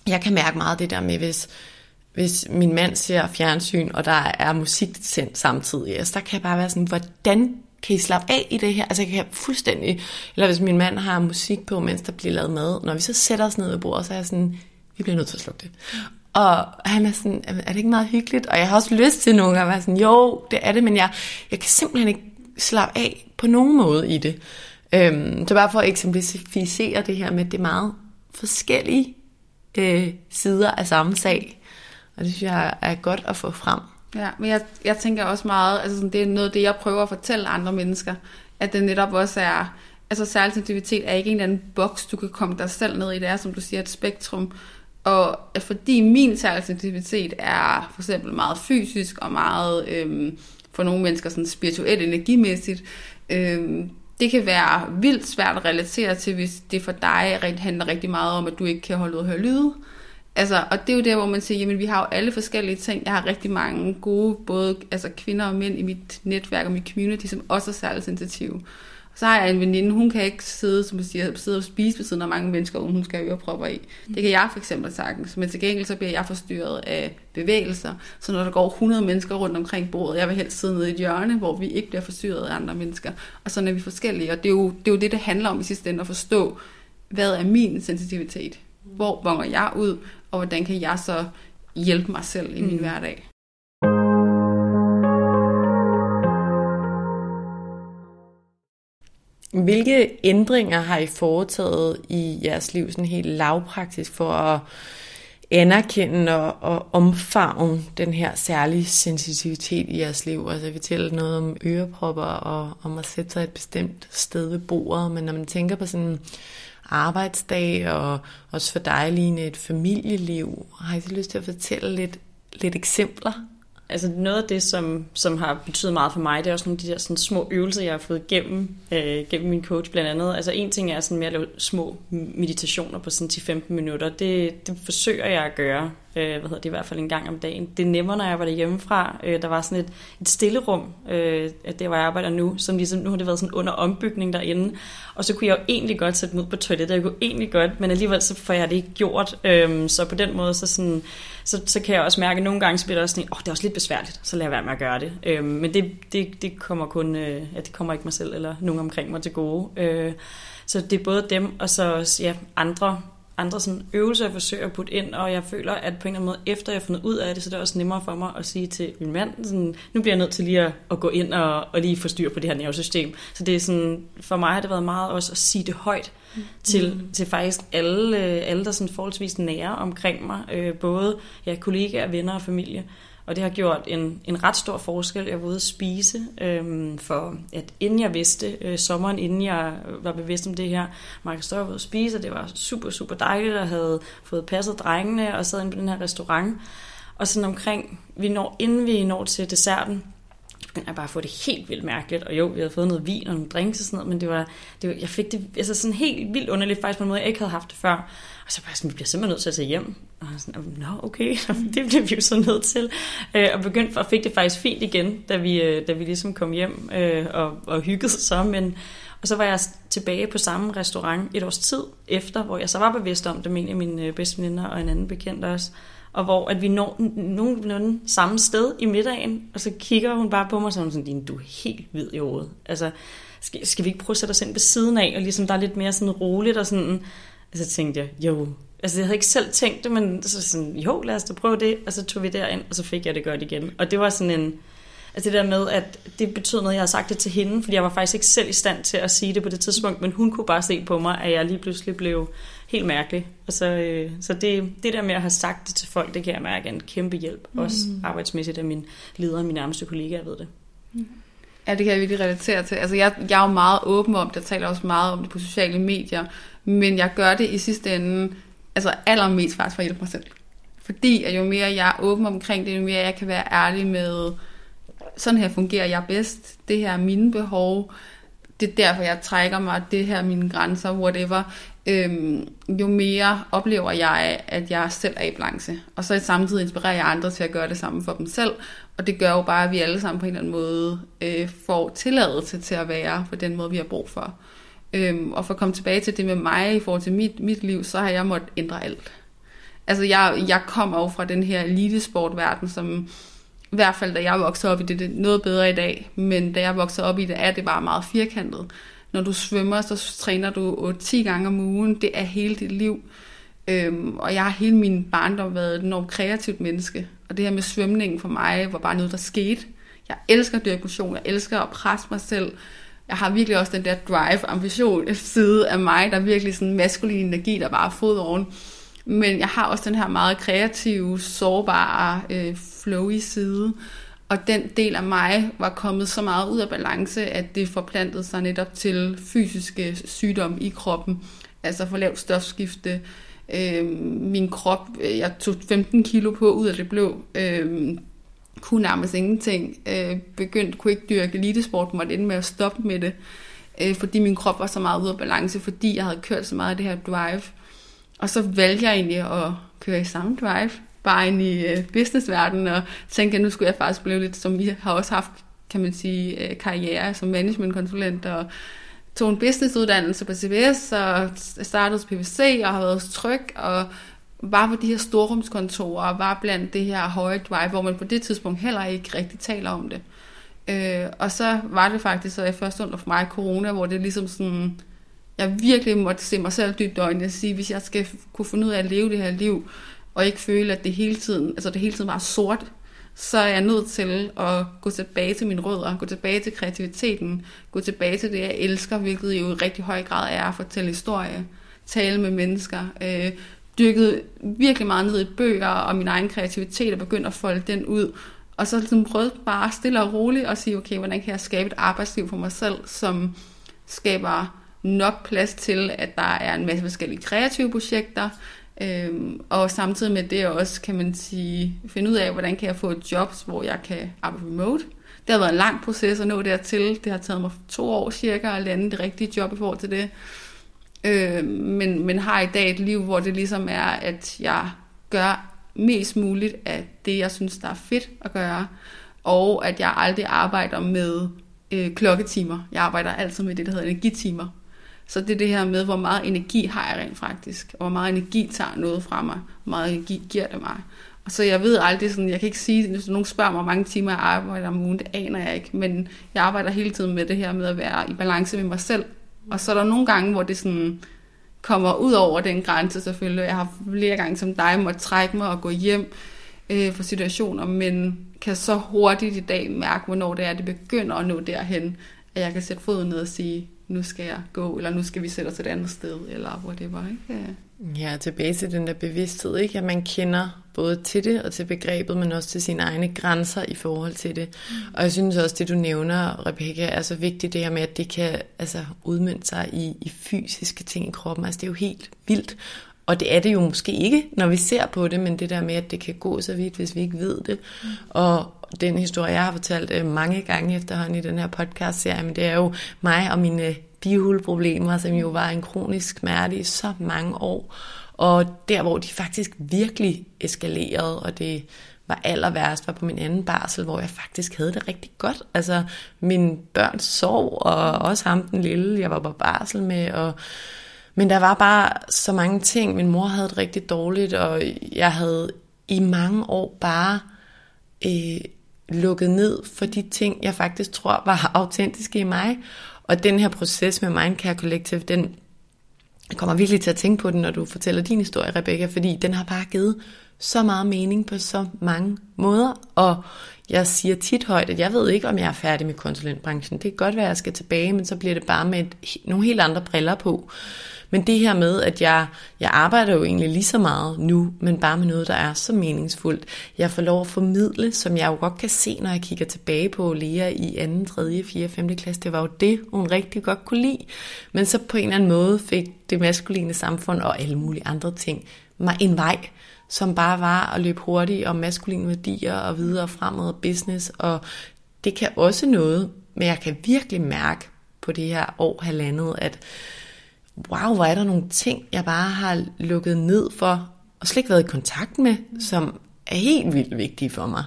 jeg kan mærke meget det der med, hvis min mand ser fjernsyn, og der er musik sendt samtidig, altså der kan jeg bare være sådan, hvordan kan I slappe af i det her? Altså jeg kan fuldstændig, eller hvis min mand har musik på, mens der bliver lavet mad, når vi så sætter os ned ved bordet, så er jeg sådan, vi bliver nødt til at slukke det. Og han er sådan, er det ikke meget hyggeligt? Og jeg har også lyst til nogle gange at være sådan, jo, det er det, men jeg kan simpelthen ikke slappe af på nogen måde i det. Så bare for at eksemplificere det her med, det meget forskellige sider af samme sag. Og det synes jeg er godt at få frem. Ja, men jeg tænker også meget, altså sådan, det er noget af det, jeg prøver at fortælle andre mennesker, at det netop også er, altså særlig sensitivitet er ikke en eller anden boks, du kan komme dig selv ned i, det er, som du siger, et spektrum, og fordi min særlig sensitivitet er for eksempel meget fysisk, og meget for nogle mennesker sådan spirituelt, energimæssigt, det kan være vildt svært at relatere til, hvis det for dig handler rigtig meget om, at du ikke kan holde ud og høre lyde. Altså, og det er jo der, hvor man siger, jamen vi har jo alle forskellige ting. Jeg har rigtig mange gode, både altså, kvinder og mænd i mit netværk og mit community, som også er særligt sensitive. Og så har jeg en veninde, hun kan ikke sidde, som man siger, sidde og spise ved siden af mange mennesker, uden hun skal have ørepropper i. Det kan jeg for eksempel sagtens, men til gengæld så bliver jeg forstyrret af bevægelser. Så når der går 100 mennesker rundt omkring bordet, jeg vil helst sidde nede i et hjørne, hvor vi ikke bliver forstyrret af andre mennesker. Og sådan er vi forskellige, og det er jo det handler om i sidste ende, at forstå, hvad er min sensitivitet? Hvor bonger jeg ud, og hvordan kan jeg så hjælpe mig selv i min hverdag? Hvilke ændringer har I foretaget i jeres liv sådan helt lavpraktisk for at anerkende og omfavne den her særlige sensitivitet i jeres liv? Altså jeg fortæller noget om ørepropper og om at sætte sig et bestemt sted ved bordet, men når man tænker på sådan arbejdsdag, og også for dig, Line, et familieliv. Har I så lyst til at fortælle lidt eksempler? Altså noget af det, som har betydet meget for mig, det er også nogle af de der sådan, små øvelser, jeg har fået gennem min coach blandt andet. Altså en ting er sådan mere at lave små meditationer på sådan 10-15 minutter. Det forsøger jeg at gøre, i hvert fald en gang om dagen. Det er nemmere, når jeg var derhjemmefra. Der var sådan et stillerum, der hvor jeg arbejder nu, som ligesom, nu har det været sådan under ombygning derinde. Og så kunne jeg jo egentlig godt sætte mig ud på toilettet, jeg kunne egentlig godt, men alligevel så får jeg det ikke gjort. Så på den måde, så kan jeg også mærke, at nogle gange så bliver det også sådan, det er også lidt besværligt, så lader jeg være med at gøre det. Men det kommer kun, det kommer ikke mig selv eller nogen omkring mig til gode. Så det er både dem, og så også andre sådan øvelser, jeg forsøger at putte ind, og jeg føler, at på en eller anden måde, efter jeg har fundet ud af det, så er det også nemmere for mig at sige til min mand, sådan, nu bliver jeg nødt til lige at gå ind og lige få styr på det her nervesystem. Så det er sådan, for mig har det været meget også at sige det højt til faktisk alle der sådan forholdsvis nære omkring mig, både kollegaer, venner og familie. Og det har gjort en ret stor forskel. Jeg var ude at spise, for at inden jeg vidste, sommeren inden jeg var bevidst om det her, Markus Større var ude at spise, og det var super, super dejligt, og havde fået passet drengene, og sad inde på den her restaurant. Og sådan omkring, inden vi når til desserten, begyndte jeg bare at få det helt vildt mærkeligt. Og jo, vi havde fået noget vin og nogle drinks og sådan noget, men det var jeg fik det altså sådan helt vildt underligt, faktisk på en måde, jeg ikke havde haft det før. Og så var jeg sådan, vi bliver simpelthen nødt til at tage hjem. Og sådan, okay, det blev vi jo så nødt til. Og begyndte og fik det faktisk fint igen, da vi ligesom kom hjem og hyggede så. Og så var jeg tilbage på samme restaurant et års tid efter, hvor jeg så var bevidst om det, med en af mine bedste veninder og en anden bekendt også. Og hvor at vi når nogenlunde samme sted i middagen, og så kigger hun bare på mig, og så er hun sådan, du er helt hvid i hovedet. Altså, skal vi ikke prøve at sætte os ind ved siden af, og ligesom der er lidt mere sådan roligt og sådan. Så tænkte jeg, jo, Altså jeg havde ikke selv tænkt det, men så sådan, jo, lad os da prøve det, og så tog vi derind, og så fik jeg det godt igen. Og det var sådan en, altså det der med, at det betød noget, jeg havde sagt det til hende, fordi jeg var faktisk ikke selv i stand til at sige det på det tidspunkt, men hun kunne bare se på mig, at jeg lige pludselig blev helt mærkelig. Og så det der med at have sagt det til folk, det kan jeg mærke er en kæmpe hjælp, også arbejdsmæssigt af mine ledere og mine nærmeste kollegaer ved det. Mm. Ja, det kan jeg virkelig relatere til. Altså jeg er jo meget åben om det, jeg taler også meget om det på sociale medier, men jeg gør det i sidste ende, altså allermest faktisk for at hjælpe mig selv. Fordi at jo mere jeg er åben omkring det, jo mere jeg kan være ærlig med, sådan her fungerer jeg bedst, det her er mine behov, det er derfor jeg trækker mig, det her er mine grænser, whatever. Jo mere oplever jeg, at jeg selv er i balance. Og så samtidig inspirerer jeg andre til at gøre det samme for dem selv. Og det gør jo bare, at vi alle sammen på en eller anden måde får tilladelse til at være på den måde, vi har brug for. Og for at komme tilbage til det med mig i forhold til mit liv, så har jeg måttet ændre alt. Altså jeg kommer jo fra den her elitesportverden, som i hvert fald da jeg voksede op i det er noget bedre i dag, men da jeg voksede op i det, er det bare meget firkantet. Når du svømmer, så træner du 10 gange om ugen. Det er hele dit liv. Og jeg har hele min barndom været et enormt kreativt menneske. Og det her med svømningen for mig var bare noget, der skete. Jeg elsker at dyrke motion. Jeg elsker at presse mig selv. Jeg har virkelig også den der drive, ambition side af mig. Der er virkelig sådan en maskulin energi, der bare er fod oven. Men jeg har også den her meget kreative, sårbare, flowy side. Og den del af mig var kommet så meget ud af balance, at det forplantede sig netop til fysiske sygdomme i kroppen. Altså for lavt stofskifte. Min krop, jeg tog 15 kilo på ud af det blå. Kunne nærmest ingenting. Kunne ikke dyrke elitesport, måtte ende med at stoppe med det. Fordi min krop var så meget ud af balance, fordi jeg havde kørt så meget af det her drive. Og så valgte jeg egentlig at køre i samme drive. Bare ind i businessverdenen og tænkte, at nu skulle jeg faktisk blive lidt, som vi har også haft, kan man sige, karriere som managementkonsulent og tog en businessuddannelse på CBS og startede på PVC og har været tryg og var på de her storrumskontorer og var blandt det her høje drive, hvor man på det tidspunkt heller ikke rigtig taler om det. Og så var det faktisk så i første under for mig corona, hvor det ligesom sådan, jeg virkelig måtte se mig selv dybt i øjnene og sige, hvis jeg skal kunne finde ud af at leve det her liv, og ikke føle, at det hele tiden var sort, så er jeg nødt til at gå tilbage til mine rødder, gå tilbage til kreativiteten, gå tilbage til det, jeg elsker, hvilket jo i rigtig høj grad er at fortælle historie, tale med mennesker, dykkede virkelig meget ned i bøger og min egen kreativitet og begyndte at folde den ud, og så ligesom prøvede bare stille og roligt og sige, okay, hvordan kan jeg skabe et arbejdsliv for mig selv, som skaber nok plads til, at der er en masse forskellige kreative projekter, og samtidig med det også, kan man sige, finde ud af, hvordan kan jeg få et job, hvor jeg kan arbejde remote. Det har været en lang proces at nå dertil. Det har taget mig 2 år cirka at lande det rigtige job i forhold til det. Men har i dag et liv, hvor det ligesom er, at jeg gør mest muligt af det, jeg synes, der er fedt at gøre. Og at jeg aldrig arbejder med klokketimer. Jeg arbejder altid med det, der hedder energitimer. Så det er det her med, hvor meget energi har jeg rent faktisk, og hvor meget energi tager noget fra mig, hvor meget energi giver det mig. Og så jeg ved aldrig sådan, jeg kan ikke sige, hvis nogen spørger mig, hvor mange timer jeg arbejder om ugen, det aner jeg ikke, men jeg arbejder hele tiden med det her med at være i balance med mig selv. Og så er der nogle gange, hvor det sådan kommer ud over den grænse selvfølgelig. Jeg har flere gange som dig måtte trække mig og gå hjem for situationer, men kan så hurtigt i dag mærke, hvornår det er, det begynder at nå derhen, at jeg kan sætte foden ned og sige, nu skal jeg gå, eller nu skal vi sætte os et andet sted, eller hvor det var, ikke? Ja, tilbage til den der bevidsthed, ikke? At man kender både til det og til begrebet, men også til sine egne grænser i forhold til det. Og jeg synes også, det du nævner, Rebecca, er så vigtigt det her med, at det kan altså udmønte sig i fysiske ting i kroppen. Altså det er jo helt vildt. Og det er det jo måske ikke, når vi ser på det, men det der med, at det kan gå så vidt, hvis vi ikke ved det. Og den historie, jeg har fortalt mange gange efterhånden i den her podcast-serie, men det er jo mig og mine bihuleproblemer, som jo var en kronisk smerte i så mange år. Og der, hvor de faktisk virkelig eskalerede, og det var aller værst, var på min anden barsel, hvor jeg faktisk havde det rigtig godt. Altså, mine børn sov, og også ham den lille, jeg var på barsel med, og men der var bare så mange ting. Min mor havde det rigtig dårligt, og jeg havde i mange år bare lukket ned for de ting, jeg faktisk tror var autentiske i mig. Og den her proces med Mindcare Collective, den Jeg kommer virkelig til at tænke på den, når du fortæller din historie, Rebecca, fordi den har bare givet så meget mening på så mange måder. Og jeg siger tit højt, at jeg ved ikke, om jeg er færdig med konsulentbranchen. Det kan godt være, at jeg skal tilbage, men så bliver det bare med nogle helt andre briller på. Men det her med, at jeg arbejder jo egentlig lige så meget nu, men bare med noget, der er så meningsfuldt. Jeg får lov at formidle, som jeg jo godt kan se, når jeg kigger tilbage på Lea i 2., 3., 4., 5. klasse. Det var jo det, hun rigtig godt kunne lide. Men så på en eller anden måde fik det maskuline samfund og alle mulige andre ting mig en vej, som bare var at løbe hurtigt og maskuline værdier og videre fremad og business. Og det kan også noget, men jeg kan virkelig mærke på det her år halvandet, at wow, hvor er der nogle ting, jeg bare har lukket ned for, og slet ikke været i kontakt med, som er helt vildt vigtige for mig.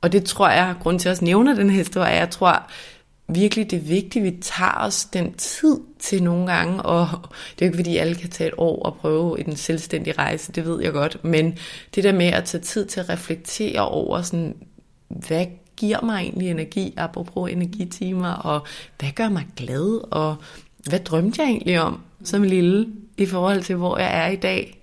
Og det tror jeg, grund til at også nævne den her historie, jeg tror virkelig, det er vigtigt, vi tager os den tid til nogle gange, og det er jo ikke, fordi alle kan tage et år og prøve en selvstændig rejse, det ved jeg godt, men det der med at tage tid til at reflektere over, sådan, hvad giver mig egentlig energi, apropos energitimer, og hvad gør mig glad, og hvad drømte jeg egentlig om som lille i forhold til, hvor jeg er i dag?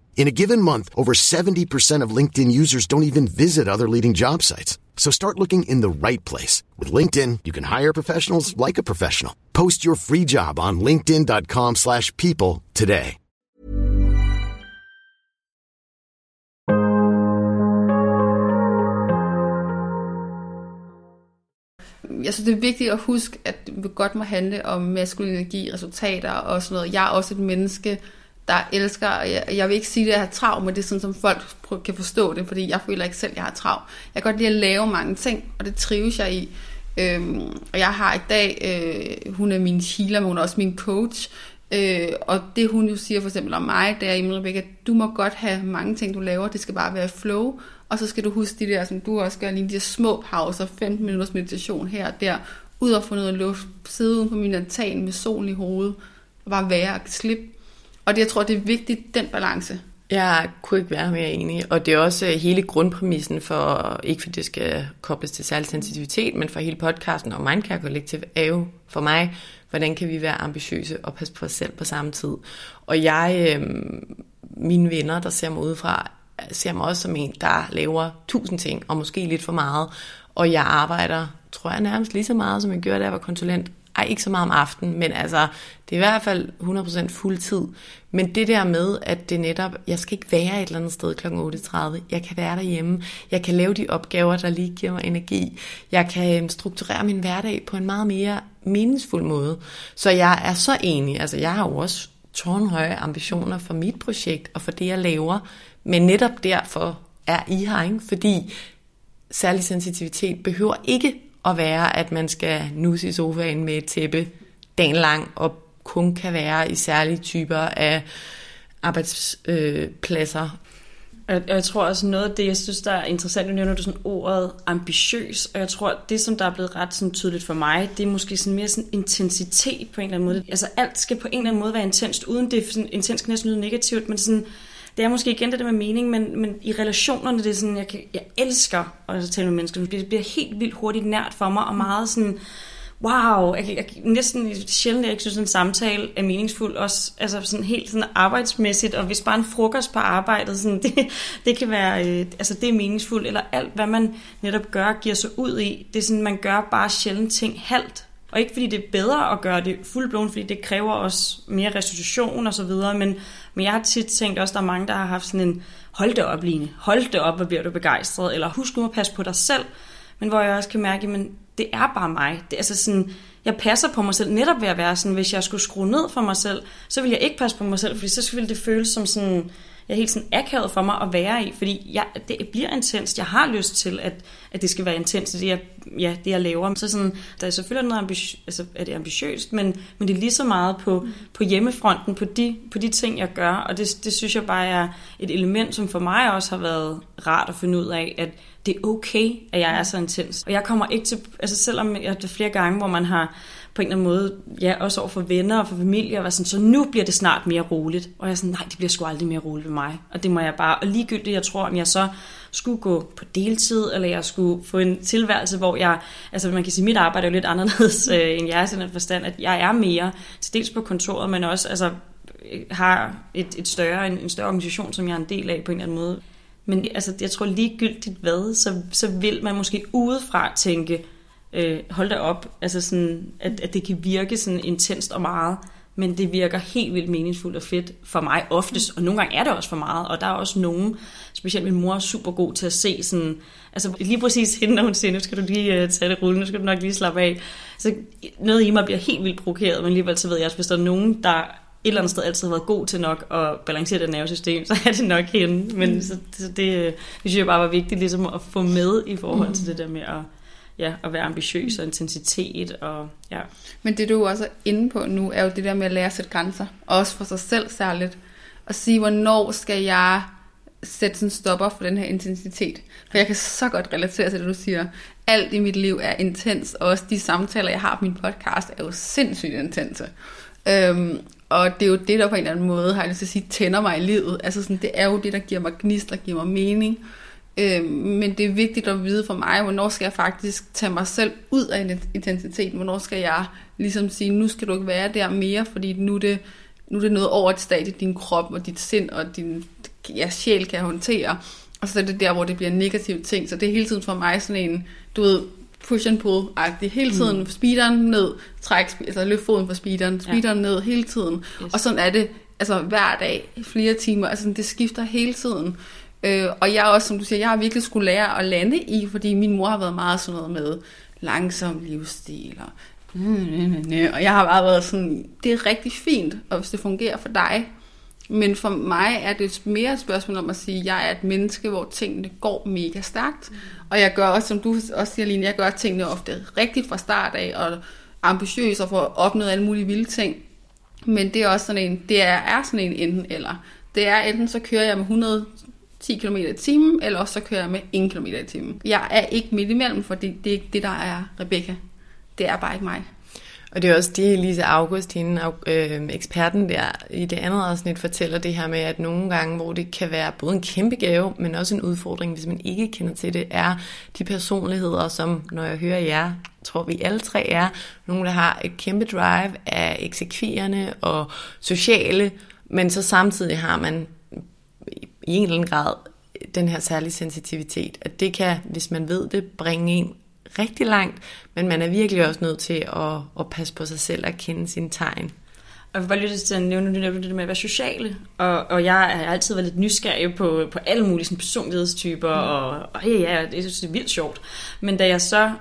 In a given month, over 70% of LinkedIn users don't even visit other leading job sites. So start looking in the right place. With LinkedIn, you can hire professionals like a professional. Post your free job on linkedin.com/people today. Jeg synes, det er vigtigt at huske, at det godt må handle om maskulin energi, resultater og sådan noget. Jeg er også et menneske, der elsker, og jeg vil ikke sige, at jeg har travlt, men det er sådan, som folk kan forstå det, fordi jeg føler ikke selv, at jeg har travlt. Jeg kan godt lide at lave mange ting, og det trives jeg i. Og jeg har i dag, hun er min healer, men hun er også min coach, og det hun jo siger for eksempel om mig, det er, at du må godt have mange ting, du laver, det skal bare være flow. Og så skal du huske de der, som du også gør, lige de små pauser, 15 minutters meditation her og der, ud og få noget luft, sidde ude på min altan med solen i hovedet, og bare være og slippe. Og det, jeg tror, det er vigtigt, den balance. Jeg kunne ikke være mere enig, og det er også hele grundpræmissen for, ikke fordi det skal kobles til særlig sensitivitet, men for hele podcasten og Mindcare Collective er jo for mig, hvordan kan vi være ambitiøse og passe på os selv på samme tid. Og jeg, mine venner, der ser mig udefra, ser mig også som en, der laver 1000 ting, og måske lidt for meget, og jeg arbejder, tror jeg, nærmest lige så meget, som jeg gjorde, da jeg var konsulent. Ej, ikke så meget om aftenen, men altså, det er i hvert fald 100% fuldtid. Men det der med, at det netop, jeg skal ikke være et eller andet sted kl. 8.30, jeg kan være derhjemme, jeg kan lave de opgaver, der lige giver mig energi, jeg kan strukturere min hverdag på en meget mere meningsfuld måde. Så jeg er så enig, altså jeg har jo også tårnhøje ambitioner for mit projekt, og for det, jeg laver, men netop derfor er I her, ikke? Fordi særlig sensitivitet behøver ikke at være, at man skal nusse i sofaen med et tæppe dagen lang, og kun kan være i særlige typer af arbejdspladser. Og jeg tror også noget af det, jeg synes, der er interessant, nu nævner du sådan ordet ambitiøs, og jeg tror, det som der er blevet ret sådan tydeligt for mig, det er måske sådan mere sådan intensitet på en eller anden måde. Altså alt skal på en eller anden måde være intenst, uden det sådan, intenst kan næsten lyde negativt, men sådan, det er måske igen det der med mening, men i relationerne, det er sådan, jeg elsker at tale med mennesker. Det bliver helt vildt hurtigt nært for mig, og meget sådan, wow, jeg næsten sjældent, jeg ikke synes, en samtale er meningsfuld, også altså sådan helt sådan arbejdsmæssigt, og hvis bare en frokost på arbejdet, sådan, det kan være, altså det er meningsfuldt, eller alt, hvad man netop gør, giver sig ud i, det er sådan, man gør bare sjældent ting halvt. Og ikke fordi det er bedre at gøre det fuldblåen, fordi det kræver også mere restitution og så videre, men Men jeg har tit tænkt også, der er mange, der har haft sådan en hold det op, Line. Hold det op, hvor bliver du begejstret? Eller husk nu at passe på dig selv. Men hvor jeg også kan mærke, men det er bare mig. Det er altså sådan, jeg passer på mig selv netop ved at være sådan, hvis jeg skulle skrue ned for mig selv, så ville jeg ikke passe på mig selv, fordi så ville det føles som sådan, jeg er helt sådan akavet for mig at være i, fordi det bliver intenst. Jeg har lyst til, at det skal være intenst, det jeg laver. Så sådan, der er selvfølgelig noget ambitiøst, men det er lige så meget på hjemmefronten, på de ting, jeg gør. Og det synes jeg bare er et element, som for mig også har været rart at finde ud af, at det er okay, at jeg er så intens. Og jeg kommer ikke til, altså selvom jeg har flere gange, hvor man har på en eller anden måde, ja, også over for venner og for familie, og var sådan, så nu bliver det snart mere roligt. Og jeg er sådan, nej, det bliver sgu aldrig mere roligt ved mig. Og det må jeg bare, og ligegyldigt, jeg tror, om jeg så skulle gå på deltid, eller jeg skulle få en tilværelse, hvor jeg, altså man kan sige, mit arbejde er jo lidt anderledes end jeres i den forstand, at jeg er mere, til dels på kontoret, men også altså, har en større organisation, som jeg er en del af på en eller anden måde. Men altså, jeg tror ligegyldigt hvad, så vil man måske udefra tænke, hold da op, altså sådan, at det kan virke sådan intenst og meget, men det virker helt vildt meningsfuldt og fedt for mig oftest, og nogle gange er det også for meget, og der er også nogen, specielt min mor er super god til at se sådan, altså lige præcis hende, når hun siger, nu skal du lige tage det rulle, nu skal du nok lige slappe af, så noget i mig bliver helt vildt provokeret, men alligevel så ved jeg også, hvis der er nogen, der et eller andet sted altid har været god til nok at balancere det nervesystem, så er det nok hende. Men det synes jeg bare var vigtigt ligesom at få med i forhold til det der med at, ja, at være ambitiøs og intensitet. Og, ja. Men det du også er inde på nu, er jo det der med at lære at sætte grænser. Også for sig selv særligt. Og sige, hvornår skal jeg sætte sådan en stopper for den her intensitet. For jeg kan så godt relatere til det, du siger. Alt i mit liv er intens. Og også de samtaler, jeg har på min podcast, er jo sindssygt intense. Og det er jo det, der på en eller anden måde, har jeg lyst til at sige, tænder mig i livet. Altså sådan, det er jo det, der giver mig gnist og giver mig mening. Men det er vigtigt at vide for mig, hvornår skal jeg faktisk tage mig selv ud af intensiteten? Hvornår skal jeg ligesom sige, nu skal du ikke være der mere, fordi nu er det noget over et stadie, din krop og dit sind og din sjæl kan håndtere. Og så er det der, hvor det bliver negative ting. Så det er hele tiden for mig sådan en, du ved, push and pull-agtig. Hele tiden speederen ned, altså løft foden fra speederen ned hele tiden. Yes. Og sådan er det altså hver dag, flere timer. Altså det skifter hele tiden. Og jeg også, som du siger, jeg har virkelig skulle lære at lande i, fordi min mor har været meget sådan noget med langsom livsstil. Og jeg har bare været sådan, det er rigtig fint, og hvis det fungerer for dig. Men for mig er det mere et spørgsmål om at sige, at jeg er et menneske, hvor tingene går mega stærkt. Og jeg gør også, som du også siger, Line, jeg gør tingene ofte rigtigt fra start af, og ambitiøs og får opnået alle mulige vilde ting. Men det er også sådan en, det er sådan en enten eller. Det er enten så kører jeg med 110 km i timen, eller også så kører jeg med 1 km i timen. Jeg er ikke midt imellem, for det er ikke det, der er Rebecca. Det er bare ikke mig. Og det er også det, Lise August, hende eksperten der i det andet afsnit, fortæller det her med, at nogle gange, hvor det kan være både en kæmpe gave, men også en udfordring, hvis man ikke kender til det, er de personligheder, som når jeg hører jer, tror vi alle tre er, nogle der har et kæmpe drive af eksekverende og sociale, men så samtidig har man i en eller anden grad den her særlige sensitivitet. At det kan, hvis man ved det, bringe en rigtig langt, men man er virkelig også nødt til at passe på sig selv og kende sine tegn. Og jeg vil bare lytte til at nævne det med at være sociale, og jeg har altid været lidt nysgerrig på alle mulige sådan, personlighedstyper, og ja, det synes jeg er vildt sjovt. Men da jeg så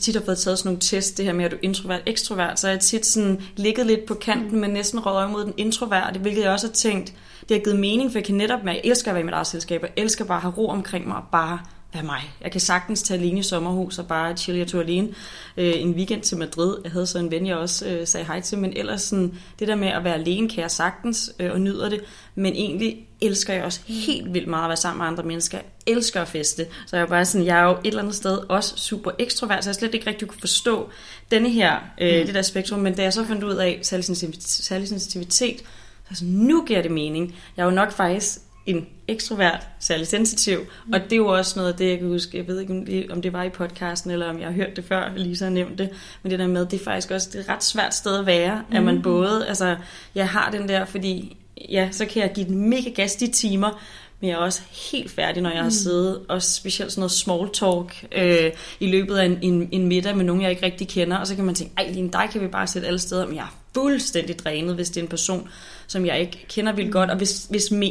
tit har fået taget sådan nogle test, det her med, at du er introvert, ekstrovert, så har jeg tit sådan ligget lidt på kanten, men næsten røget over mod den introverte, hvilket jeg også har tænkt, det har givet mening, for jeg kan netop med, jeg elsker at være i mit eget selskab, jeg elsker bare at have ro omkring mig, og bare af mig. Jeg kan sagtens tage alene i sommerhus og bare chille. Jeg tog alene en weekend til Madrid. Jeg havde så en ven, jeg også sagde hej til, men ellers sådan, det der med at være alene, kan jeg sagtens og nyder det, men egentlig elsker jeg også helt vildt meget at være sammen med andre mennesker. Jeg elsker at feste, så jeg er bare sådan, jeg er jo et eller andet sted også super ekstrovert, så jeg slet ikke rigtig kunne forstå denne her, det der spektrum, men da jeg så fandt ud af særlig sensitivitet, så altså, nu giver det mening. Jeg er jo nok faktisk en ekstrovert, særlig sensitiv, og det er jo også noget af det, jeg kan huske, jeg ved ikke, om det var i podcasten, eller om jeg har hørt det før, Lisa har nævnt det, men det der med, det er faktisk også et ret svært sted at være, at man både, altså, jeg har den der, fordi, ja, så kan jeg give den mega gas de timer, men jeg er også helt færdig, når jeg har siddet, og specielt sådan noget small talk, i løbet af en middag med nogen, jeg ikke rigtig kender, og så kan man tænke, ej, lige dig kan vi bare sætte alle steder, men jeg er fuldstændig drænet, hvis det er en person, som jeg ikke kender vildt godt, og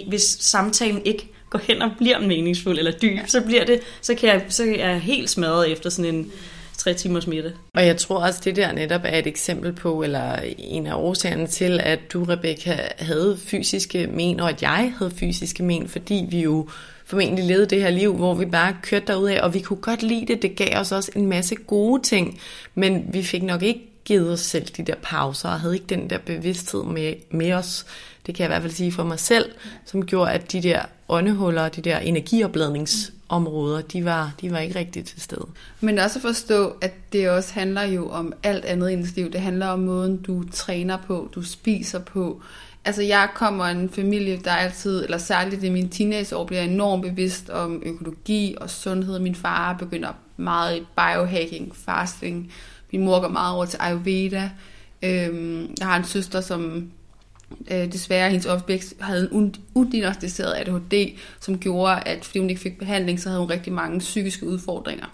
hvis samtalen ikke går hen og bliver meningsfuld eller dyb, ja. så er jeg helt smadret efter sådan en 3 timers middag. Og jeg tror også, det der netop er et eksempel på, eller en af årsagerne til, at du, Rebecca, havde fysiske men, og at jeg havde fysiske men, fordi vi jo formentlig levede det her liv, hvor vi bare kørte derudad, og vi kunne godt lide det. Det gav os også en masse gode ting, men vi fik nok ikke givet os selv de der pauser, og havde ikke den der bevidsthed med os. Det kan jeg i hvert fald sige for mig selv, som gjorde, at de der åndehuller og de der energiopladningsområder, de var ikke rigtigt til stede. Men også at forstå, at det også handler jo om alt andet i ens liv. Det handler om måden, du træner på, du spiser på. Altså jeg kommer af en familie, der altid, eller særligt i mine teenageår, bliver enormt bevidst om økologi og sundhed. Min far begynder meget i biohacking, fasting. Min mor går meget over til Ayurveda. Jeg har en søster, som desværre hendes opvækst havde en udiagnosticeret ADHD, som gjorde, at fordi hun ikke fik behandling, så havde hun rigtig mange psykiske udfordringer.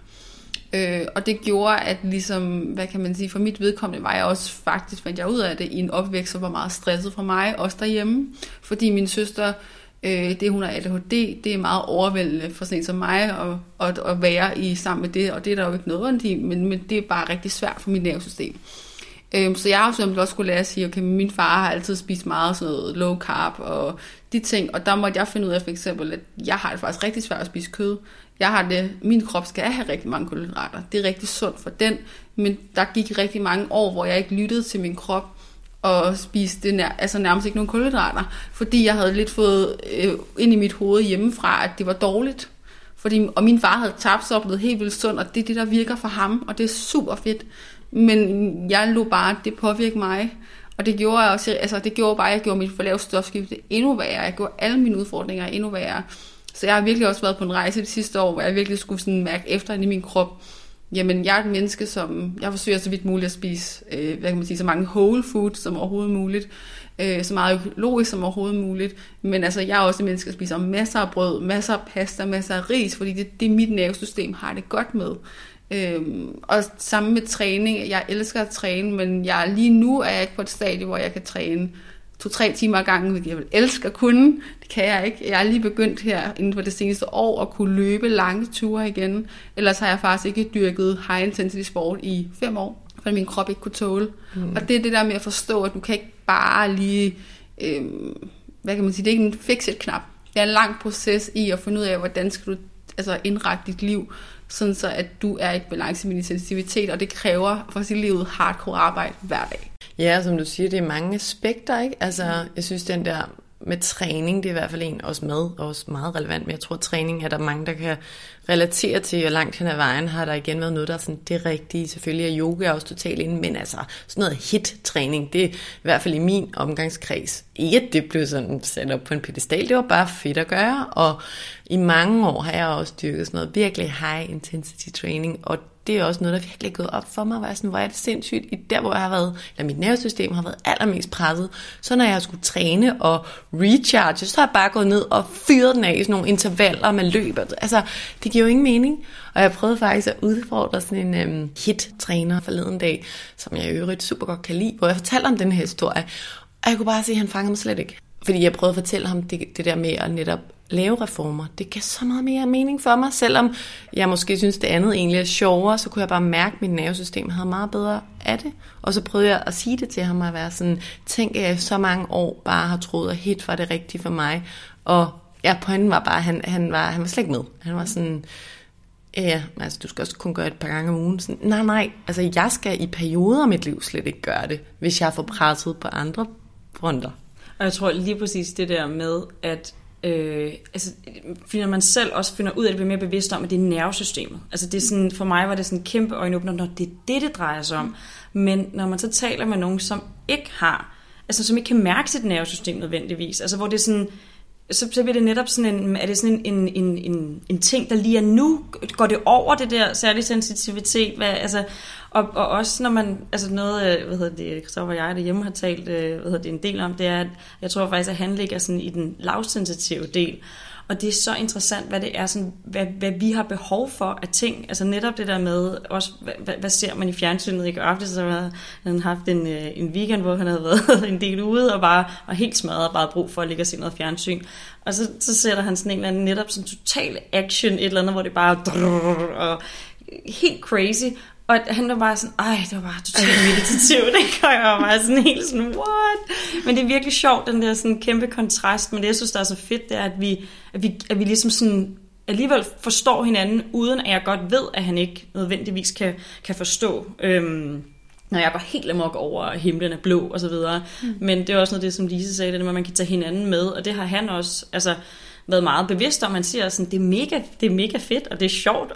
Og det gjorde, at ligesom, hvad kan man sige, for mit vedkommende var jeg også faktisk, fandt jeg ud af det, i en opvækst, som var meget stresset for mig, også derhjemme. Fordi min søster, det hun har ADHD, det er meget overvældende for sådan en som mig at være i sammen med det, og det er der jo ikke noget ondt i, men det er bare rigtig svært for mit nervesystem. Så jeg har jo simpelthen også skulle lære at sige, okay, min far har altid spist meget sådan noget low carb og de ting, og der måtte jeg finde ud af for eksempel, at jeg har det faktisk rigtig svært at spise kød. Min krop skal have rigtig mange kulhydrater. Det er rigtig sundt for den, men der gik rigtig mange år, hvor jeg ikke lyttede til min krop og spiste nærmest ikke nogen kulhydrater, fordi jeg havde lidt fået ind i mit hoved hjemmefra, at det var dårligt. Og min far havde tabt sig og blevet helt vildt sund, og det er det, der virker for ham, og det er super fedt. Men jeg lå bare, det påvirkede mig, og det gjorde jeg også, altså det gjorde bare, at jeg gjorde mit for lavt stofskifte endnu værre. Jeg gjorde alle mine udfordringer endnu værre. Så jeg har virkelig også været på en rejse det sidste år, hvor jeg virkelig skulle sådan mærke efter i min krop, jamen jeg er et menneske, som jeg forsøger så vidt muligt at spise, hvad kan man sige, så mange whole food som overhovedet muligt, så meget økologisk som overhovedet muligt, men altså jeg er også et menneske, der spiser masser af brød, masser af pasta, masser af ris, fordi det mit nervesystem har det godt med. Og sammen med træning, jeg elsker at træne, men lige nu er jeg ikke på et stadie, hvor jeg kan træne 2-3 timer ad gangen, hvilket jeg vil elske at kunne. Det kan jeg ikke. Jeg er lige begyndt her inden for det seneste år at kunne løbe lange ture igen. Ellers har jeg faktisk ikke dyrket high intensity sport i 5 år, fordi min krop ikke kunne tåle. Mm. Og det er det der med at forstå, at du kan ikke bare lige, hvad kan man sige, det er ikke en fix-it-knap. Det er en lang proces i at finde ud af, hvordan skal du indrette dit liv, sådan så at du er i balance med din sensitivitet, og det kræver for sit liv hardcore arbejde hver dag. Ja, som du siger, det er mange aspekter, ikke? Altså, jeg synes, den der med træning, det er i hvert fald en, også meget relevant, men jeg tror, at træning er der mange, der kan relatere til, og langt hen ad vejen har der igen været noget, der er sådan det rigtige. Selvfølgelig er yoga også totalt inde, men altså sådan noget HIIT-træning, det er i hvert fald i min omgangskreds. Ikke det blev sådan sat op på en pedestal, det var bare fedt at gøre, og i mange år har jeg også dyrket sådan noget virkelig high intensity training, og det er også noget, der virkelig er gået op for mig, hvor er det sindssygt, der hvor jeg har været, eller mit nervesystem har været allermest presset, så når jeg skulle træne og recharge, så har jeg bare gået ned og fyret den af i sådan nogle intervaller med løb, altså det giver jo ingen mening, og jeg prøvede faktisk at udfordre sådan en HIIT-træner forleden dag, som jeg i øvrigt super godt kan lide, hvor jeg fortalte om den her historie, og jeg kunne bare se, at han fangede mig slet ikke, fordi jeg prøvede at fortælle ham det der med at netop lave reformer, det gav så meget mere mening for mig, selvom jeg måske synes det andet egentlig er sjovere, så kunne jeg bare mærke, at mit nervesystem havde meget bedre af det, og så prøvede jeg at sige det til ham, at være sådan, tænk at jeg så mange år bare har troet, at HIIT var det rigtige for mig, og ja, pointen var bare, han var slet ikke med, han var sådan, ja, altså du skal også kun gøre et par gange om ugen, sådan, nej, altså jeg skal i perioder af mit liv slet ikke gøre det, hvis jeg får presset på andre fronter. Og jeg tror lige præcis det der med, at finder man selv også finder ud af, at det bliver mere bevidst om, at det er nervesystemet. Altså det er sådan, for mig var det sådan en kæmpe øjenåbner, når det er det drejer sig om. Men når man så taler med nogen, som ikke har, altså som ikke kan mærke sit nervesystem nødvendigvis, altså hvor det er sådan, så bliver det netop sådan en, er det sådan en ting, der lige er nu, går det over det der særlige sensitivitet, hvad, altså, og også når man, altså noget, Christoffer og jeg derhjemme har talt, en del om, det er, at jeg tror faktisk, at handlæg er sådan i den lavsensitive del, Og det er så interessant, hvad det er, sådan, hvad vi har behov for af ting. Altså netop det der med, også, hvad ser man i fjernsynet i går aftes, så havde han haft en weekend, hvor han havde været en del ude og helt smadret og bare brug for at ligge og se noget fjernsyn. Og så sætter han sådan en eller anden netop sådan total action, et eller andet, hvor det bare og helt crazy. Og han var bare sådan, ej, det var bare totalt meditativt, ikke? Og jeg var bare sådan helt sådan, what? Men det er virkelig sjovt, den der sådan kæmpe kontrast. Men det, jeg synes, der er så fedt, det er, at vi ligesom sådan alligevel forstår hinanden, uden at jeg godt ved, at han ikke nødvendigvis kan forstå, når jeg bare helt amok over, himlen er blå, og så videre. Mm. Men det er også noget det, som Lise sagde, det er, at man kan tage hinanden med, og det har han også, altså været meget bevidst om. Man siger sådan, det er mega fedt, og det er sjovt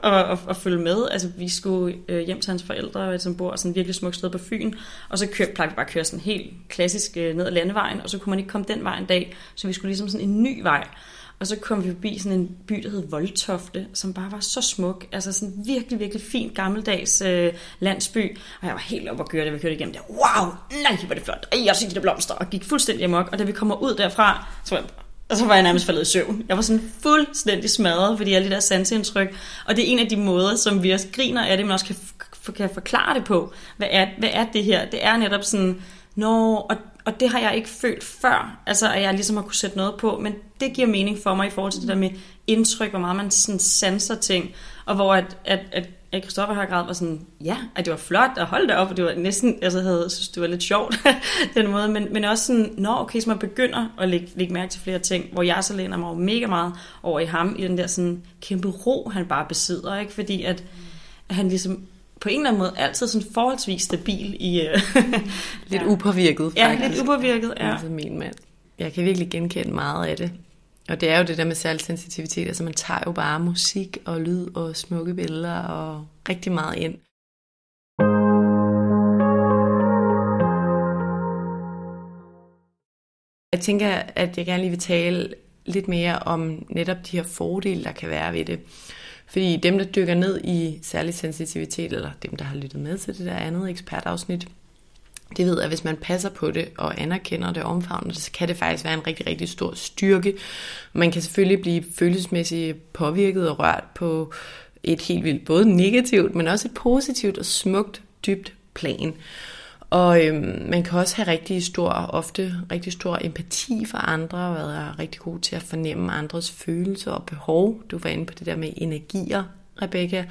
at følge med. Altså, vi skulle hjem til hans forældre, som bor sådan et virkelig smukt sted på Fyn, og så plejede vi bare at køre sådan helt klassisk ned ad landevejen, og så kunne man ikke komme den vej en dag, så vi skulle ligesom sådan en ny vej. Og så kom vi forbi sådan en by, der hed Voldtofte, som bare var så smuk. Altså sådan virkelig, virkelig fin gammeldags landsby. Og jeg var helt oppe at køre, da vi kørte igennem der. Wow, nej, hvor det flot. Ej, jeg synes, de der blomster. Og gik fuldstændig amok. Og da vi kommer ud derfra, så var jeg nærmest faldet i søvn. Jeg var sådan fuldstændig smadret, fordi jeg alle de der sanseindtryk. Og det er en af de måder, som vi også griner af det, men også kan forklare det på. Hvad er det her? Det er netop sådan, og det har jeg ikke følt før, altså at jeg ligesom har kunne sætte noget på, men det giver mening for mig i forhold til det der med indtryk, hvor meget man sådan sanser ting, og hvor at Christoffer har grad var sådan, ja, at det var flot, og holdt det op, og det var næsten, altså jeg synes, det var lidt sjovt, den måde, men også sådan, okay, så man begynder at lægge mærke til flere ting, hvor jeg så læner mig mega meget over i ham, i den der sådan kæmpe ro, han bare besidder, ikke, fordi at han ligesom, på en eller anden måde altid sådan forholdsvis stabil i lidt upåvirket faktisk. Ja, lidt upåvirket, ja. Altså min mand. Jeg kan virkelig genkende meget af det. Og det er jo det der med særlig sensitivitet. Altså man tager jo bare musik og lyd og smukke billeder og rigtig meget ind. Jeg tænker, at jeg gerne lige vil tale lidt mere om netop de her fordele, der kan være ved det. Fordi dem, der dykker ned i særlig sensitivitet, eller dem, der har lyttet med til det der andet ekspertafsnit, det ved, at hvis man passer på det og anerkender det og omfavner det, så kan det faktisk være en rigtig, rigtig stor styrke. Man kan selvfølgelig blive følelsesmæssigt påvirket og rørt på et helt vildt, både negativt, men også et positivt og smukt, dybt plan. Og man kan også have ofte rigtig stor empati for andre, og være rigtig god til at fornemme andres følelser og behov. Du var inde på det der med energier, Rebecca.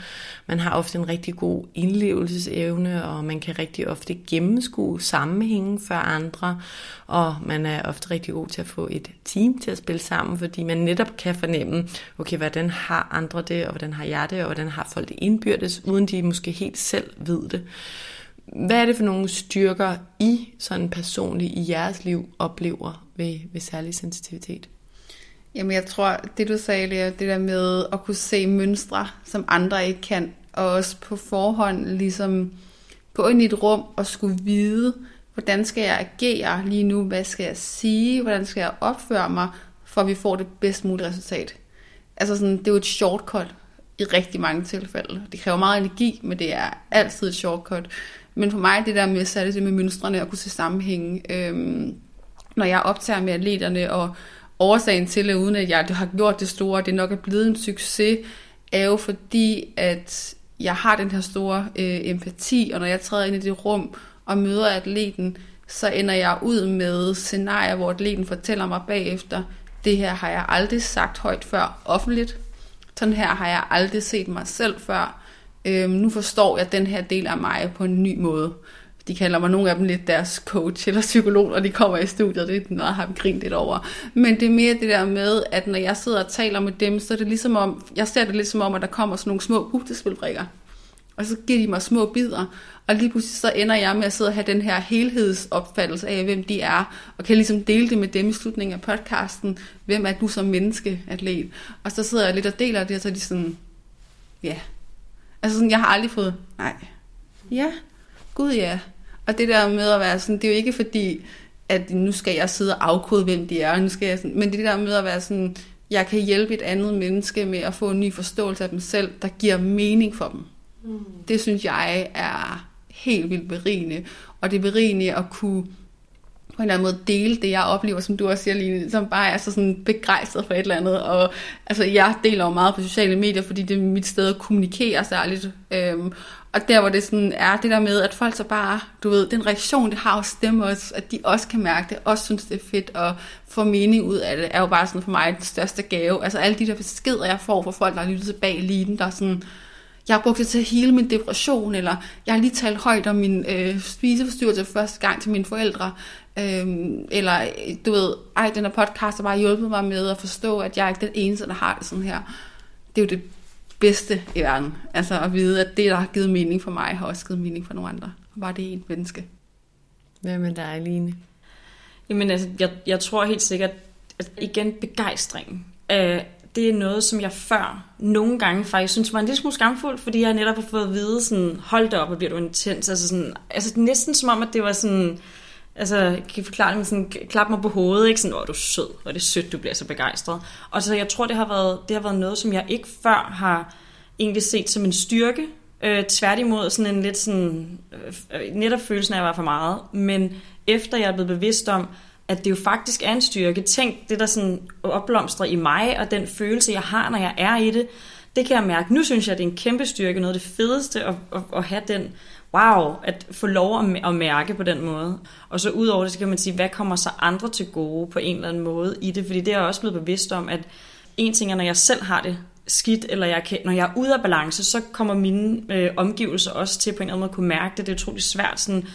Man har ofte en rigtig god indlevelsesevne, og man kan rigtig ofte gennemskue sammenhænge for andre, og man er ofte rigtig god til at få et team til at spille sammen, fordi man netop kan fornemme, okay, hvordan har andre det, og hvordan har jeg det, og hvordan har folk det indbyrdes, uden de måske helt selv ved det. Hvad er det for nogle styrker, I sådan personligt i jeres liv oplever ved særlig sensitivitet? Jamen jeg tror, det du sagde, Lea, det der med at kunne se mønstre, som andre ikke kan, og også på forhånd ligesom gå ind i et rum og skulle vide, hvordan skal jeg agere lige nu, hvad skal jeg sige, hvordan skal jeg opføre mig, for at vi får det bedst mulige resultat. Altså sådan, det er jo et shortcut i rigtig mange tilfælde. Det kræver meget energi, men det er altid et shortcut. Men for mig det der med, særligt det med mønstrene og kunne se sammenhænge, når jeg optager med atleterne og årsagen til det, uden at jeg har gjort det store, det nok er blevet en succes, er jo fordi, at jeg har den her store empati, og når jeg træder ind i det rum og møder atleten, så ender jeg ud med scenarier, hvor atleten fortæller mig bagefter, det her har jeg aldrig sagt højt før offentligt, sådan her har jeg aldrig set mig selv før, nu forstår jeg den her del af mig på en ny måde. De kalder mig nogle af dem lidt deres coach eller psykolog, og de kommer i studiet, det er noget, jeg har grint lidt over. Men det er mere det der med, at når jeg sidder og taler med dem, så er det ligesom om, jeg ser det ligesom om, at der kommer sådan nogle små puslespilbrikker. Og så giver de mig små bidder, og lige pludselig så ender jeg med at sidde og have den her helhedsopfattelse af, hvem de er, og kan ligesom dele det med dem i slutningen af podcasten, hvem er du som menneskeatlet? Og så sidder jeg lidt og deler det, og så er de sådan, ja... Yeah. Altså sådan, jeg har aldrig fået, nej, ja, gud ja. Og det der med at være sådan, det er jo ikke fordi, at nu skal jeg sidde og afkode, hvem de er, nu skal jeg sådan, men det der med at være sådan, jeg kan hjælpe et andet menneske med at få en ny forståelse af dem selv, der giver mening for dem. Mm. Det synes jeg er helt vildt berigende, og det er berigende at kunne på en eller anden måde dele det, jeg oplever, som du også siger, Line, som bare er så sådan begejstret for et eller andet. Og altså, jeg deler jo meget på sociale medier, fordi det er mit sted at kommunikere særligt. Og der, hvor det sådan er det der med, at folk så bare, du ved, den reaktion, det har hos dem også, at de også kan mærke det, også synes, det er fedt og få mening ud af det, er jo bare sådan for mig den største gave. Altså alle de der beskeder, jeg får fra folk, der har lyttet tilbage i Eliten, der sådan... Jeg har brugt det til at hele min depression, eller jeg har lige talt højt om min spiseforstyrrelse første gang til mine forældre, eller du ved, ej, den her podcast har bare hjulpet mig med at forstå, at jeg er ikke den eneste, der har det sådan her. Det er jo det bedste i verden, altså at vide, at det, der har givet mening for mig, har også givet mening for nogle andre. Og bare det et menneske. Hvad med dig, Line? Jamen altså, jeg tror helt sikkert, at igen, begejstringen. Det er noget, som jeg før nogle gange faktisk synes var en lille smule skamfuldt, fordi jeg netop har fået at vide sådan, hold da op, og bliver du intens. Altså, sådan, altså næsten som om, at det var sådan, altså jeg kan forklare det, men sådan, klap mig på hovedet, ikke? Sådan, åh, du er sød, og det er sødt, du bliver så begejstret. Og så jeg tror, det har været noget, som jeg ikke før har egentlig set som en styrke, tværtimod sådan en lidt sådan, netop følelsen af, at jeg var for meget, men efter jeg er blevet bevidst om, at det jo faktisk er en styrke. Tænk, det der sådan opblomstrer i mig, og den følelse, jeg har, når jeg er i det, det kan jeg mærke. Nu synes jeg, det er en kæmpe styrke, noget af det fedeste at have den, wow, at få lov at mærke på den måde. Og så ud over det, så kan man sige, hvad kommer så andre til gode på en eller anden måde i det? Fordi det er jeg også blevet bevidst om, at en ting er, når jeg selv har det skidt, eller når jeg er ude af balance, så kommer mine omgivelser også til på en eller anden måde at kunne mærke det. Det er utroligt svært sådan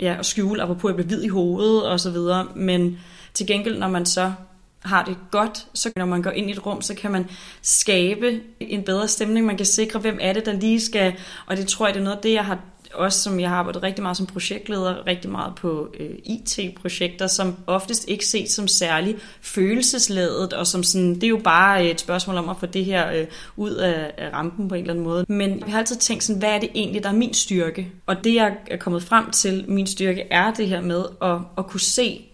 at skjule, apropos at blive hvid i hovedet og så videre. Men til gengæld, når man så har det godt, så når man går ind i et rum, så kan man skabe en bedre stemning. Man kan sikre, hvem er det, der lige skal... Og det tror jeg, det er noget af det, jeg har også, som jeg har arbejdet rigtig meget som projektleder, rigtig meget på IT-projekter, som oftest ikke ses som særlig følelsesladet, og som sådan, det er jo bare et spørgsmål om at få det her ud af rampen på en eller anden måde. Men jeg har altid tænkt sådan, hvad er det egentlig, der er min styrke? Og det, jeg er kommet frem til, min styrke, er det her med at kunne se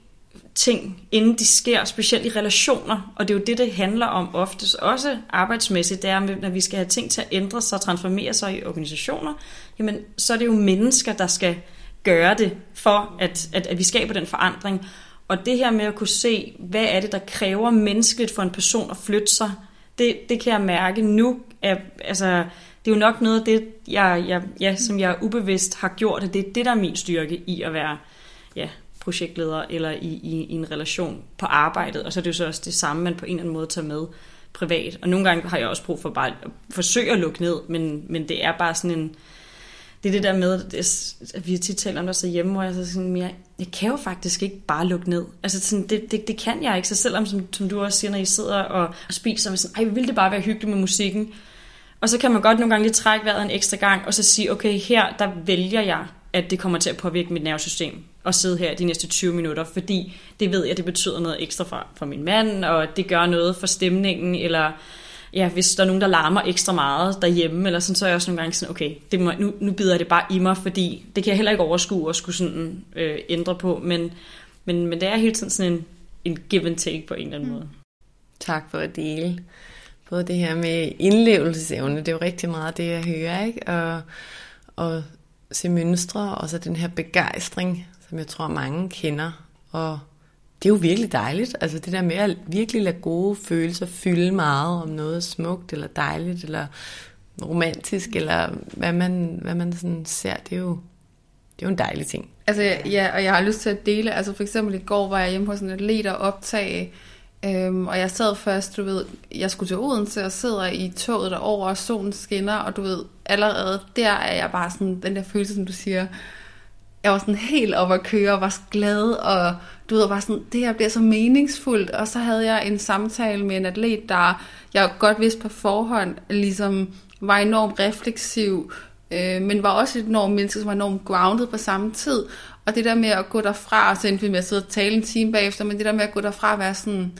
ting, inden de sker, specielt i relationer, og det er jo det handler om oftest, også arbejdsmæssigt, det er, når vi skal have ting til at ændre sig og transformere sig i organisationer, jamen, så er det jo mennesker, der skal gøre det, for at vi skaber den forandring, og det her med at kunne se, hvad er det, der kræver menneskeligt for en person at flytte sig, det kan jeg mærke nu, altså, det er jo nok noget af det, som jeg ubevidst har gjort, og det er det, der er min styrke i at være, ja, projektleder eller i en relation på arbejdet, og så er det jo så også det samme, man på en eller anden måde tager med privat. Og nogle gange har jeg også brug for bare at forsøge at lukke ned, men det er bare sådan en... Det er det der med, at vi tit taler om det så hjemme, hvor jeg så sådan, jeg kan jo faktisk ikke bare lukke ned. Altså sådan, det kan jeg ikke, så selvom, som du også siger, når I sidder og spiser, og sådan, ej, ville det bare være hyggeligt med musikken? Og så kan man godt nogle gange lige trække vejret en ekstra gang, og så sige, okay, her, der vælger jeg, at det kommer til at påvirke mit nervesystem at sidde her de næste 20 minutter, fordi det ved jeg, det betyder noget ekstra for min mand, og det gør noget for stemningen, eller ja, hvis der er nogen, der larmer ekstra meget derhjemme, eller sådan, så er jeg også nogle gange sådan, okay, det må, nu bider jeg det bare i mig, fordi det kan jeg heller ikke overskue at skulle sådan ændre på, men det er hele tiden sådan en give and take på en eller anden måde. Tak for at dele. Både det her med indlevelsesevne, det er jo rigtig meget det, jeg hører, ikke? Og se mønstre, og så den her begejstring, som jeg tror mange kender, og det er jo virkelig dejligt, altså det der med at virkelig lade gode følelser fylde meget om noget smukt, eller dejligt, eller romantisk, eller hvad man sådan ser, det er jo en dejlig ting. Altså ja, og jeg har lyst til at dele, altså for eksempel i går var jeg hjemme hos en atlet og optage, og jeg sad først, du ved, jeg skulle til Odense og sidder i toget derovre, og solen skinner, og du ved, allerede der er jeg bare sådan, den der følelse, som du siger, jeg var sådan helt oppe at køre, og var glad, og du ved, var sådan, det her bliver så meningsfuldt, og så havde jeg en samtale med en atlet, der jeg godt vidste på forhånd, ligesom var enormt refleksiv, men var også et enormt menneske, som var enormt grounded på samme tid, og det der med at gå derfra, og så endte vi med at sidde og tale en time bagefter, men det der med at gå derfra og være sådan,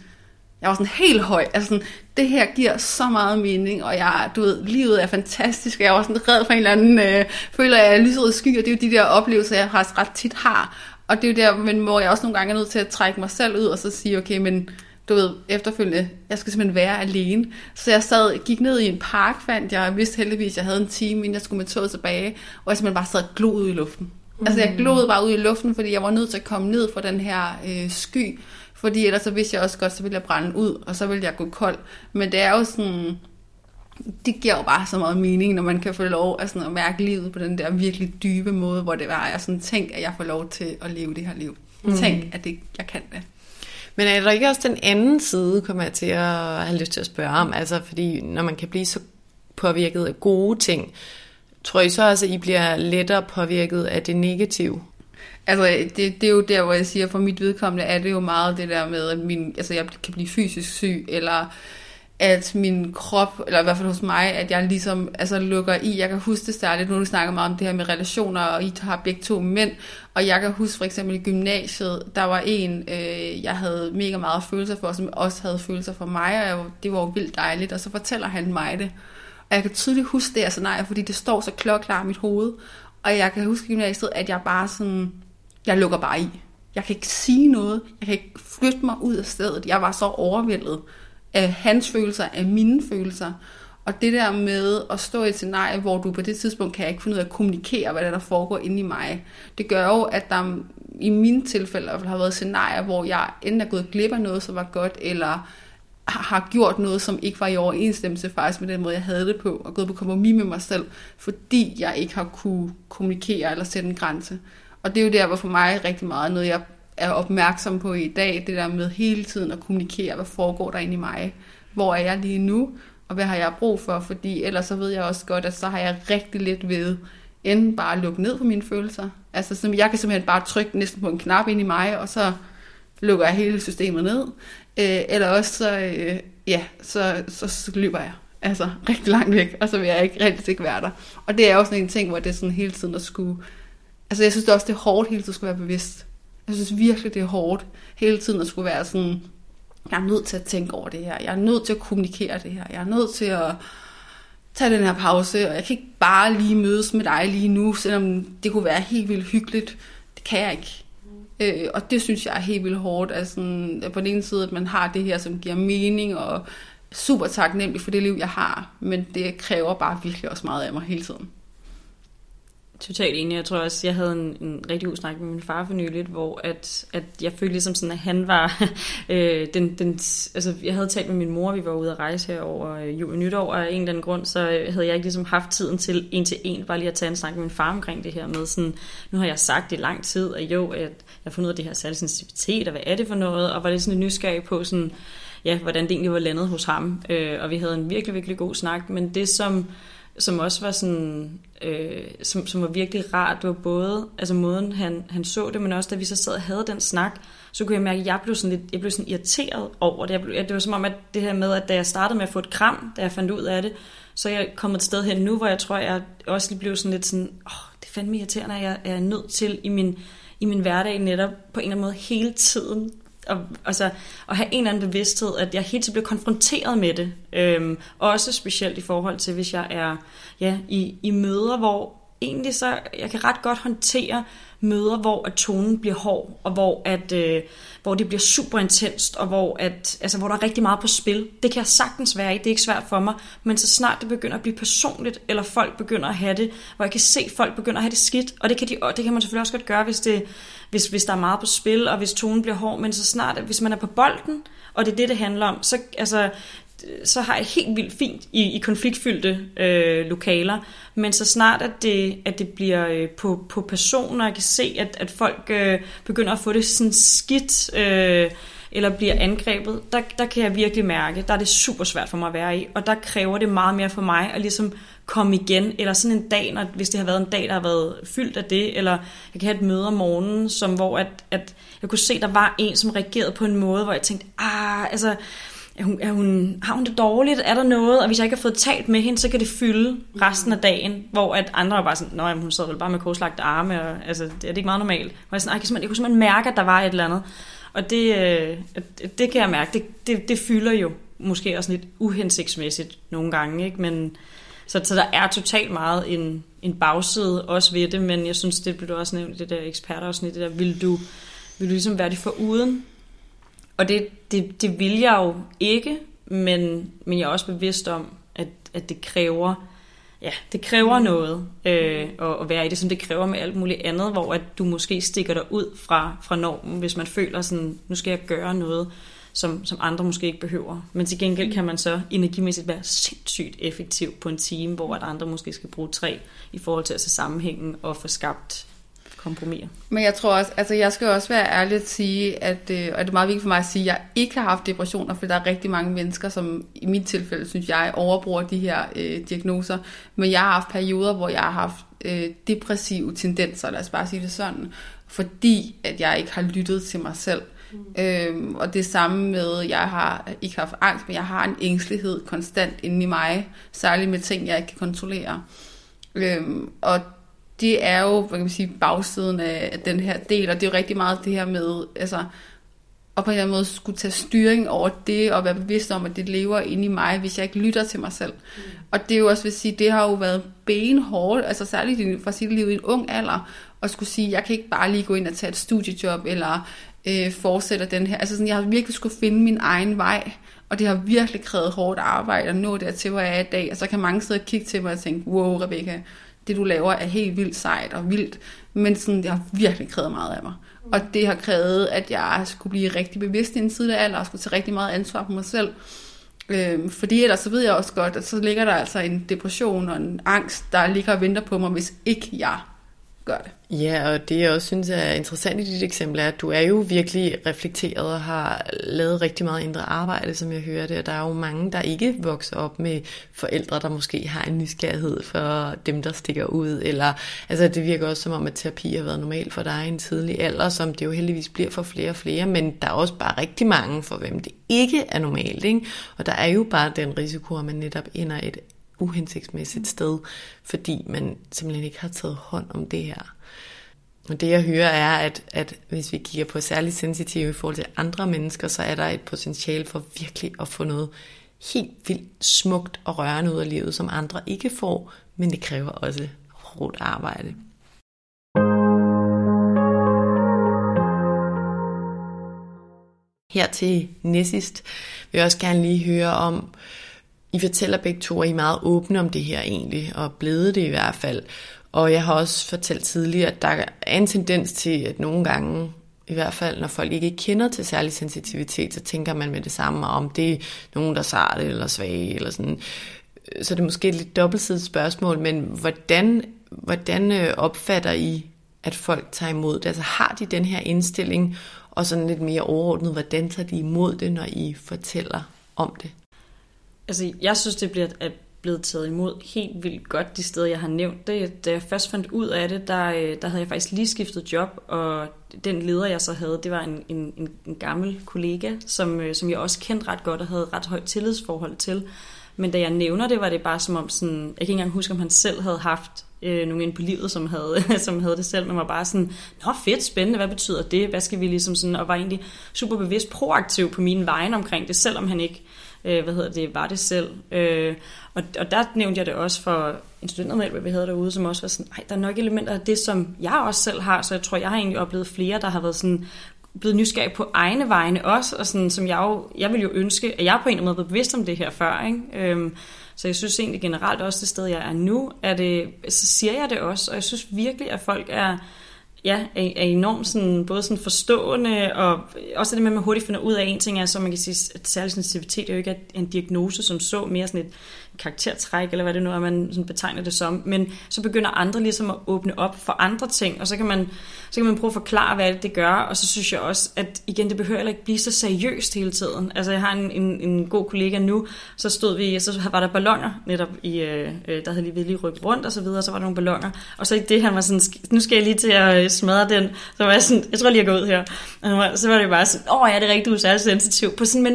jeg var sådan helt høj, altså sådan, det her giver så meget mening, og jeg, du ved, livet er fantastisk, og jeg var sådan red for en eller anden, føler jeg lyserød sky, og det er jo de der oplevelser, jeg faktisk ret tit har, og det er jo der, men hvor jeg også nogle gange er nødt til at trække mig selv ud, og så sige, okay, men du ved, efterfølgende, jeg skal simpelthen være alene, så jeg gik ned i en park, fandt jeg vidste heldigvis, jeg havde en time, inden jeg skulle med toget tilbage, og jeg simpelthen bare sad og glod ud i luften, Altså jeg glodede bare ud i luften, fordi jeg var nødt til at komme ned fra den her sky, fordi ellers så vidste jeg også godt, så ville jeg brænde ud, og så ville jeg gå kold. Men det er jo sådan, det giver jo bare så meget mening, når man kan få lov at, sådan, at mærke livet på den der virkelig dybe måde, hvor det var, jeg sådan tænk, at jeg får lov til at leve det her liv. Tænk, at det, jeg kan det. Men er der ikke også den anden side, kommer jeg til at have lyst til at spørge om, altså fordi når man kan blive så påvirket af gode ting, tror I så også, at I bliver lettere påvirket af det negative? Altså, det er jo der, hvor jeg siger, for mit vedkommende er det jo meget det der med, at jeg kan blive fysisk syg, eller at min krop, eller i hvert fald hos mig, at jeg ligesom lukker i. Jeg kan huske det særligt, nu snakker meget om det her med relationer, og I har begge to mænd, og jeg kan huske for eksempel i gymnasiet, der var en, jeg havde mega meget følelser for, som også havde følelser for mig, og det var jo vildt dejligt, og så fortæller han mig det. Og jeg kan tydeligt huske det her scenarie, fordi det står så klokklart i mit hoved. Og jeg kan huske i gymnasiet, at jeg bare sådan, jeg lukker bare i. Jeg kan ikke sige noget. Jeg kan ikke flytte mig ud af stedet. Jeg var så overvældet af hans følelser, af mine følelser. Og det der med at stå i et scenarie, hvor du på det tidspunkt kan jeg ikke finde ud af at kommunikere, hvad der foregår inde i mig. Det gør jo, at der i mine tilfælde har været scenarier, hvor jeg enten er gået glip af noget, som var godt, eller har gjort noget, som ikke var i overensstemmelse faktisk med den måde, jeg havde det på, og gået på kompromis med mig selv, fordi jeg ikke har kunne kommunikere eller sætte en grænse. Og det er jo der, hvor for mig rigtig meget noget, jeg er opmærksom på i dag, det der med hele tiden at kommunikere, hvad foregår der inde i mig, hvor er jeg lige nu, og hvad har jeg brug for, fordi ellers så ved jeg også godt, at så har jeg rigtig lidt ved, enten bare at lukke ned på mine følelser, altså jeg kan simpelthen bare trykke næsten på en knap ind i mig, og så lukker jeg hele systemet ned, eller også så løber jeg rigtig langt væk, og så vil jeg ikke rigtig ikke være der. Og det er også sådan en ting, hvor det sådan hele tiden at skulle, jeg synes det også det er hårdt hele tiden at skulle være bevidst. Jeg synes virkelig det er hårdt hele tiden at skulle være sådan, jeg er nødt til at tænke over det her, jeg er nødt til at kommunikere det her, jeg er nødt til at tage den her pause, og jeg kan ikke bare lige mødes med dig lige nu, selvom det kunne være helt vildt hyggeligt. Det kan jeg ikke. Og det synes jeg er helt vildt hårdt, på den ene side, at man har det her, som giver mening, og super taknemmelig for det liv, jeg har, men det kræver bare virkelig også meget af mig hele tiden. Totalt enig. Jeg tror også, jeg havde en rigtig god snak med min far for nyligt, hvor at jeg følte ligesom sådan, at han var jeg havde talt med min mor, vi var ude at rejse her over jul og nytår, og af en eller anden grund, så havde jeg ikke ligesom haft tiden til en, bare lige at tage en snak med min far omkring det her med sådan, nu har jeg sagt det i lang tid, og at jeg har fundet ud af det her særlig sensitivitet, og hvad er det for noget, og var lidt sådan nysgerrig på sådan, ja, hvordan det egentlig var landet hos ham, og vi havde en virkelig, virkelig god snak, men det som også var sådan, som var virkelig rart, det var både, altså måden han så det, men også da vi så sad og havde den snak, så kunne jeg mærke, at jeg blev sådan irriteret over det. Det var som om, at det her med, at da jeg startede med at få et kram, da jeg fandt ud af det, så er jeg kommet et sted hen nu, hvor jeg tror, jeg også blev sådan lidt sådan, det er fandme irriterende, at jeg er nødt til i min hverdag netop på en eller anden måde hele tiden, og have en eller anden bevidsthed, at jeg hele tiden bliver konfronteret med det. Også specielt i forhold til, hvis jeg er i møder, hvor egentlig så, jeg kan ret godt håndtere møder, hvor at tonen bliver hård, og hvor det bliver super intenst, og hvor der er rigtig meget på spil. Det kan jeg sagtens være i, det er ikke svært for mig, men så snart det begynder at blive personligt, eller folk begynder at have det, hvor jeg kan se, at folk begynder at have det skidt, og det kan man selvfølgelig også godt gøre, hvis der er meget på spil, og hvis tonen bliver hård, men så snart, hvis man er på bolden, og det er det handler om, så har jeg helt vildt fint i konfliktfyldte lokaler, men så snart at det bliver på personer, jeg kan se, at folk begynder at få det sådan skidt, eller bliver angrebet, der kan jeg virkelig mærke, der er det super svært for mig at være i, og der kræver det meget mere for mig at ligesom komme igen, eller sådan en dag, hvis det har været en dag, der har været fyldt af det, eller jeg kan have et møde om morgenen, hvor jeg kunne se, der var en, som reagerede på en måde, hvor jeg tænkte, har hun det dårligt? Er der noget? Og hvis jeg ikke har fået talt med hende, så kan det fylde resten af dagen, hvor at andre er bare sådan, nej, hun sad vel bare med korslagte arme, og det er ikke meget normalt. Og jeg kunne simpelthen mærke, at der var et eller andet. Og det kan jeg mærke. Det fylder jo måske også lidt uhensigtsmæssigt nogle gange, ikke? Men så der er totalt meget en bagside også ved det, men jeg synes, det blev du også nævnt i det der ekspertafsnit, det der, vil du ligesom være det foruden? Og det vil jeg jo ikke, men jeg er også bevidst om, at det kræver ja, det kræver noget at være i det, som det kræver med alt muligt andet, hvor at du måske stikker dig ud fra normen, hvis man føler sådan, nu skal jeg gøre noget, som andre måske ikke behøver. Men til gengæld kan man så energimæssigt være sindssygt effektiv på en time, hvor at andre måske skal bruge 3 i forhold til at se sammenhængen og få skabt kompromiser. Men jeg tror også, altså jeg skal også være ærlig at sige, at og det er meget vigtigt for mig at sige, at jeg ikke har haft depressioner, for der er rigtig mange mennesker, som i mit tilfælde, synes jeg, overbruger de her diagnoser. Men jeg har haft perioder, hvor jeg har haft depressive tendenser, lad os bare sige det sådan, fordi at jeg ikke har lyttet til mig selv. Og det samme med, jeg har ikke haft angst, men jeg har en ængstelighed konstant inde i mig, særligt med ting, jeg ikke kan kontrollere. Og det er jo, hvad kan man sige, bagsiden af den her del, og det er jo rigtig meget det her med, altså, og på en eller anden måde skulle tage styring over det, og være bevidst om, at det lever inde i mig, hvis jeg ikke lytter til mig selv. Mm. Og det er jo også, vil sige, det har jo været benhårdt, altså særligt fra sit liv i en ung alder, at skulle sige, jeg kan ikke bare lige gå ind og tage et studiejob, eller fortsætter den her, altså sådan, jeg har virkelig skulle finde min egen vej, og det har virkelig krævet hårdt arbejde, og nå dertil, hvor jeg er i dag, og så kan mange sidde og kigge til mig og tænke, wow Rebecca, det du laver er helt vildt sejt og vildt, men sådan, det har virkelig krævet meget af mig, og det har krævet, at jeg skulle blive rigtig bevidst i en tidlig alder, og skulle tage rigtig meget ansvar på mig selv, fordi ellers så ved jeg også godt, at så ligger der altså en depression og en angst, der ligger og venter på mig, hvis ikke jeg gør det. Ja, og det jeg også synes er interessant i dit eksempel er, at du er jo virkelig reflekteret og har lavet rigtig meget indre arbejde, som jeg hører det, og der er jo mange, der ikke vokser op med forældre, der måske har en nysgerrighed for dem, der stikker ud, eller altså det virker også som om, at terapi har været normalt for dig i en tidlig alder, som det jo heldigvis bliver for flere og flere, men der er også bare rigtig mange, for hvem det ikke er normalt, ikke? Og der er jo bare den risiko, at man netop ender et uhensigtsmæssigt sted, fordi man simpelthen ikke har taget hånd om det her. Og det jeg hører er, at hvis vi kigger på særligt sensitive i forhold til andre mennesker, så er der et potentiale for virkelig at få noget helt vildt smukt og rørende ud af livet, som andre ikke får, men det kræver også hårdt arbejde. Her til næsist vil jeg også gerne lige høre om, I fortæller begge to, at I er meget åbne om det her egentlig, og blevet det i hvert fald. Og jeg har også fortalt tidligere, at der er en tendens til, at nogle gange, i hvert fald når folk ikke kender til særlig sensitivitet, så tænker man med det samme, om det er nogen, der er sarte eller svage, eller sådan. Så det er måske et lidt dobbeltsidigt spørgsmål, men hvordan opfatter I, at folk tager imod det? Altså har de den her indstilling, og sådan lidt mere overordnet, hvordan tager de imod det, når I fortæller om det? Altså, jeg synes, det er blevet taget imod helt vildt godt, de steder, jeg har nævnt det. Da jeg først fandt ud af det, der havde jeg faktisk lige skiftet job, og den leder, jeg så havde, det var en gammel kollega, som jeg også kendte ret godt og havde ret højt tillidsforhold til. Men da jeg nævner det, var det bare som om, sådan, jeg kan ikke engang huske, om han selv havde haft nogen inde på livet, som havde det selv, men var bare sådan, nå fedt, spændende, hvad betyder det? Hvad skal vi ligesom sådan, og var egentlig super bevidst proaktiv på mine vegne omkring det, selvom han ikke var det selv. Og der nævnte jeg det også for en studentermedhjælp, vi havde derude, som også var sådan, nej, der er nok elementer af det, som jeg også selv har, så jeg tror, jeg har egentlig oplevet flere, der har været sådan, blevet nysgerrig på egne vegne også, og sådan, som jeg ville jo ønske, at jeg på en eller anden måde blev bevidst om det her før, ikke? Så jeg synes egentlig generelt også, det sted, jeg er nu, så siger jeg det også, og jeg synes virkelig, at folk er enormt sådan, både sådan forstående, og også det med, at man hurtigt finder ud af en ting, er, så man kan sige, at særlig sensitivitet er jo ikke en diagnose, som så mere sådan et karaktertræk, eller hvad det nu er, man sådan betegner det som, men så begynder andre ligesom at åbne op for andre ting, og så kan man prøve at forklare, hvad det gør, og så synes jeg også, at igen, det behøver ikke blive så seriøst hele tiden. Altså, jeg har en god kollega nu, så var der ballonger netop i, der havde lige rykket rundt, og så videre, og så var der nogle ballonger, og så i det, han var sådan, nu skal jeg lige til at smadre den, så var jeg sådan, jeg tror lige, jeg går ud her, og så var det bare sådan, åh, ja, det er rigtigt, du er særlig sensitiv, på sådan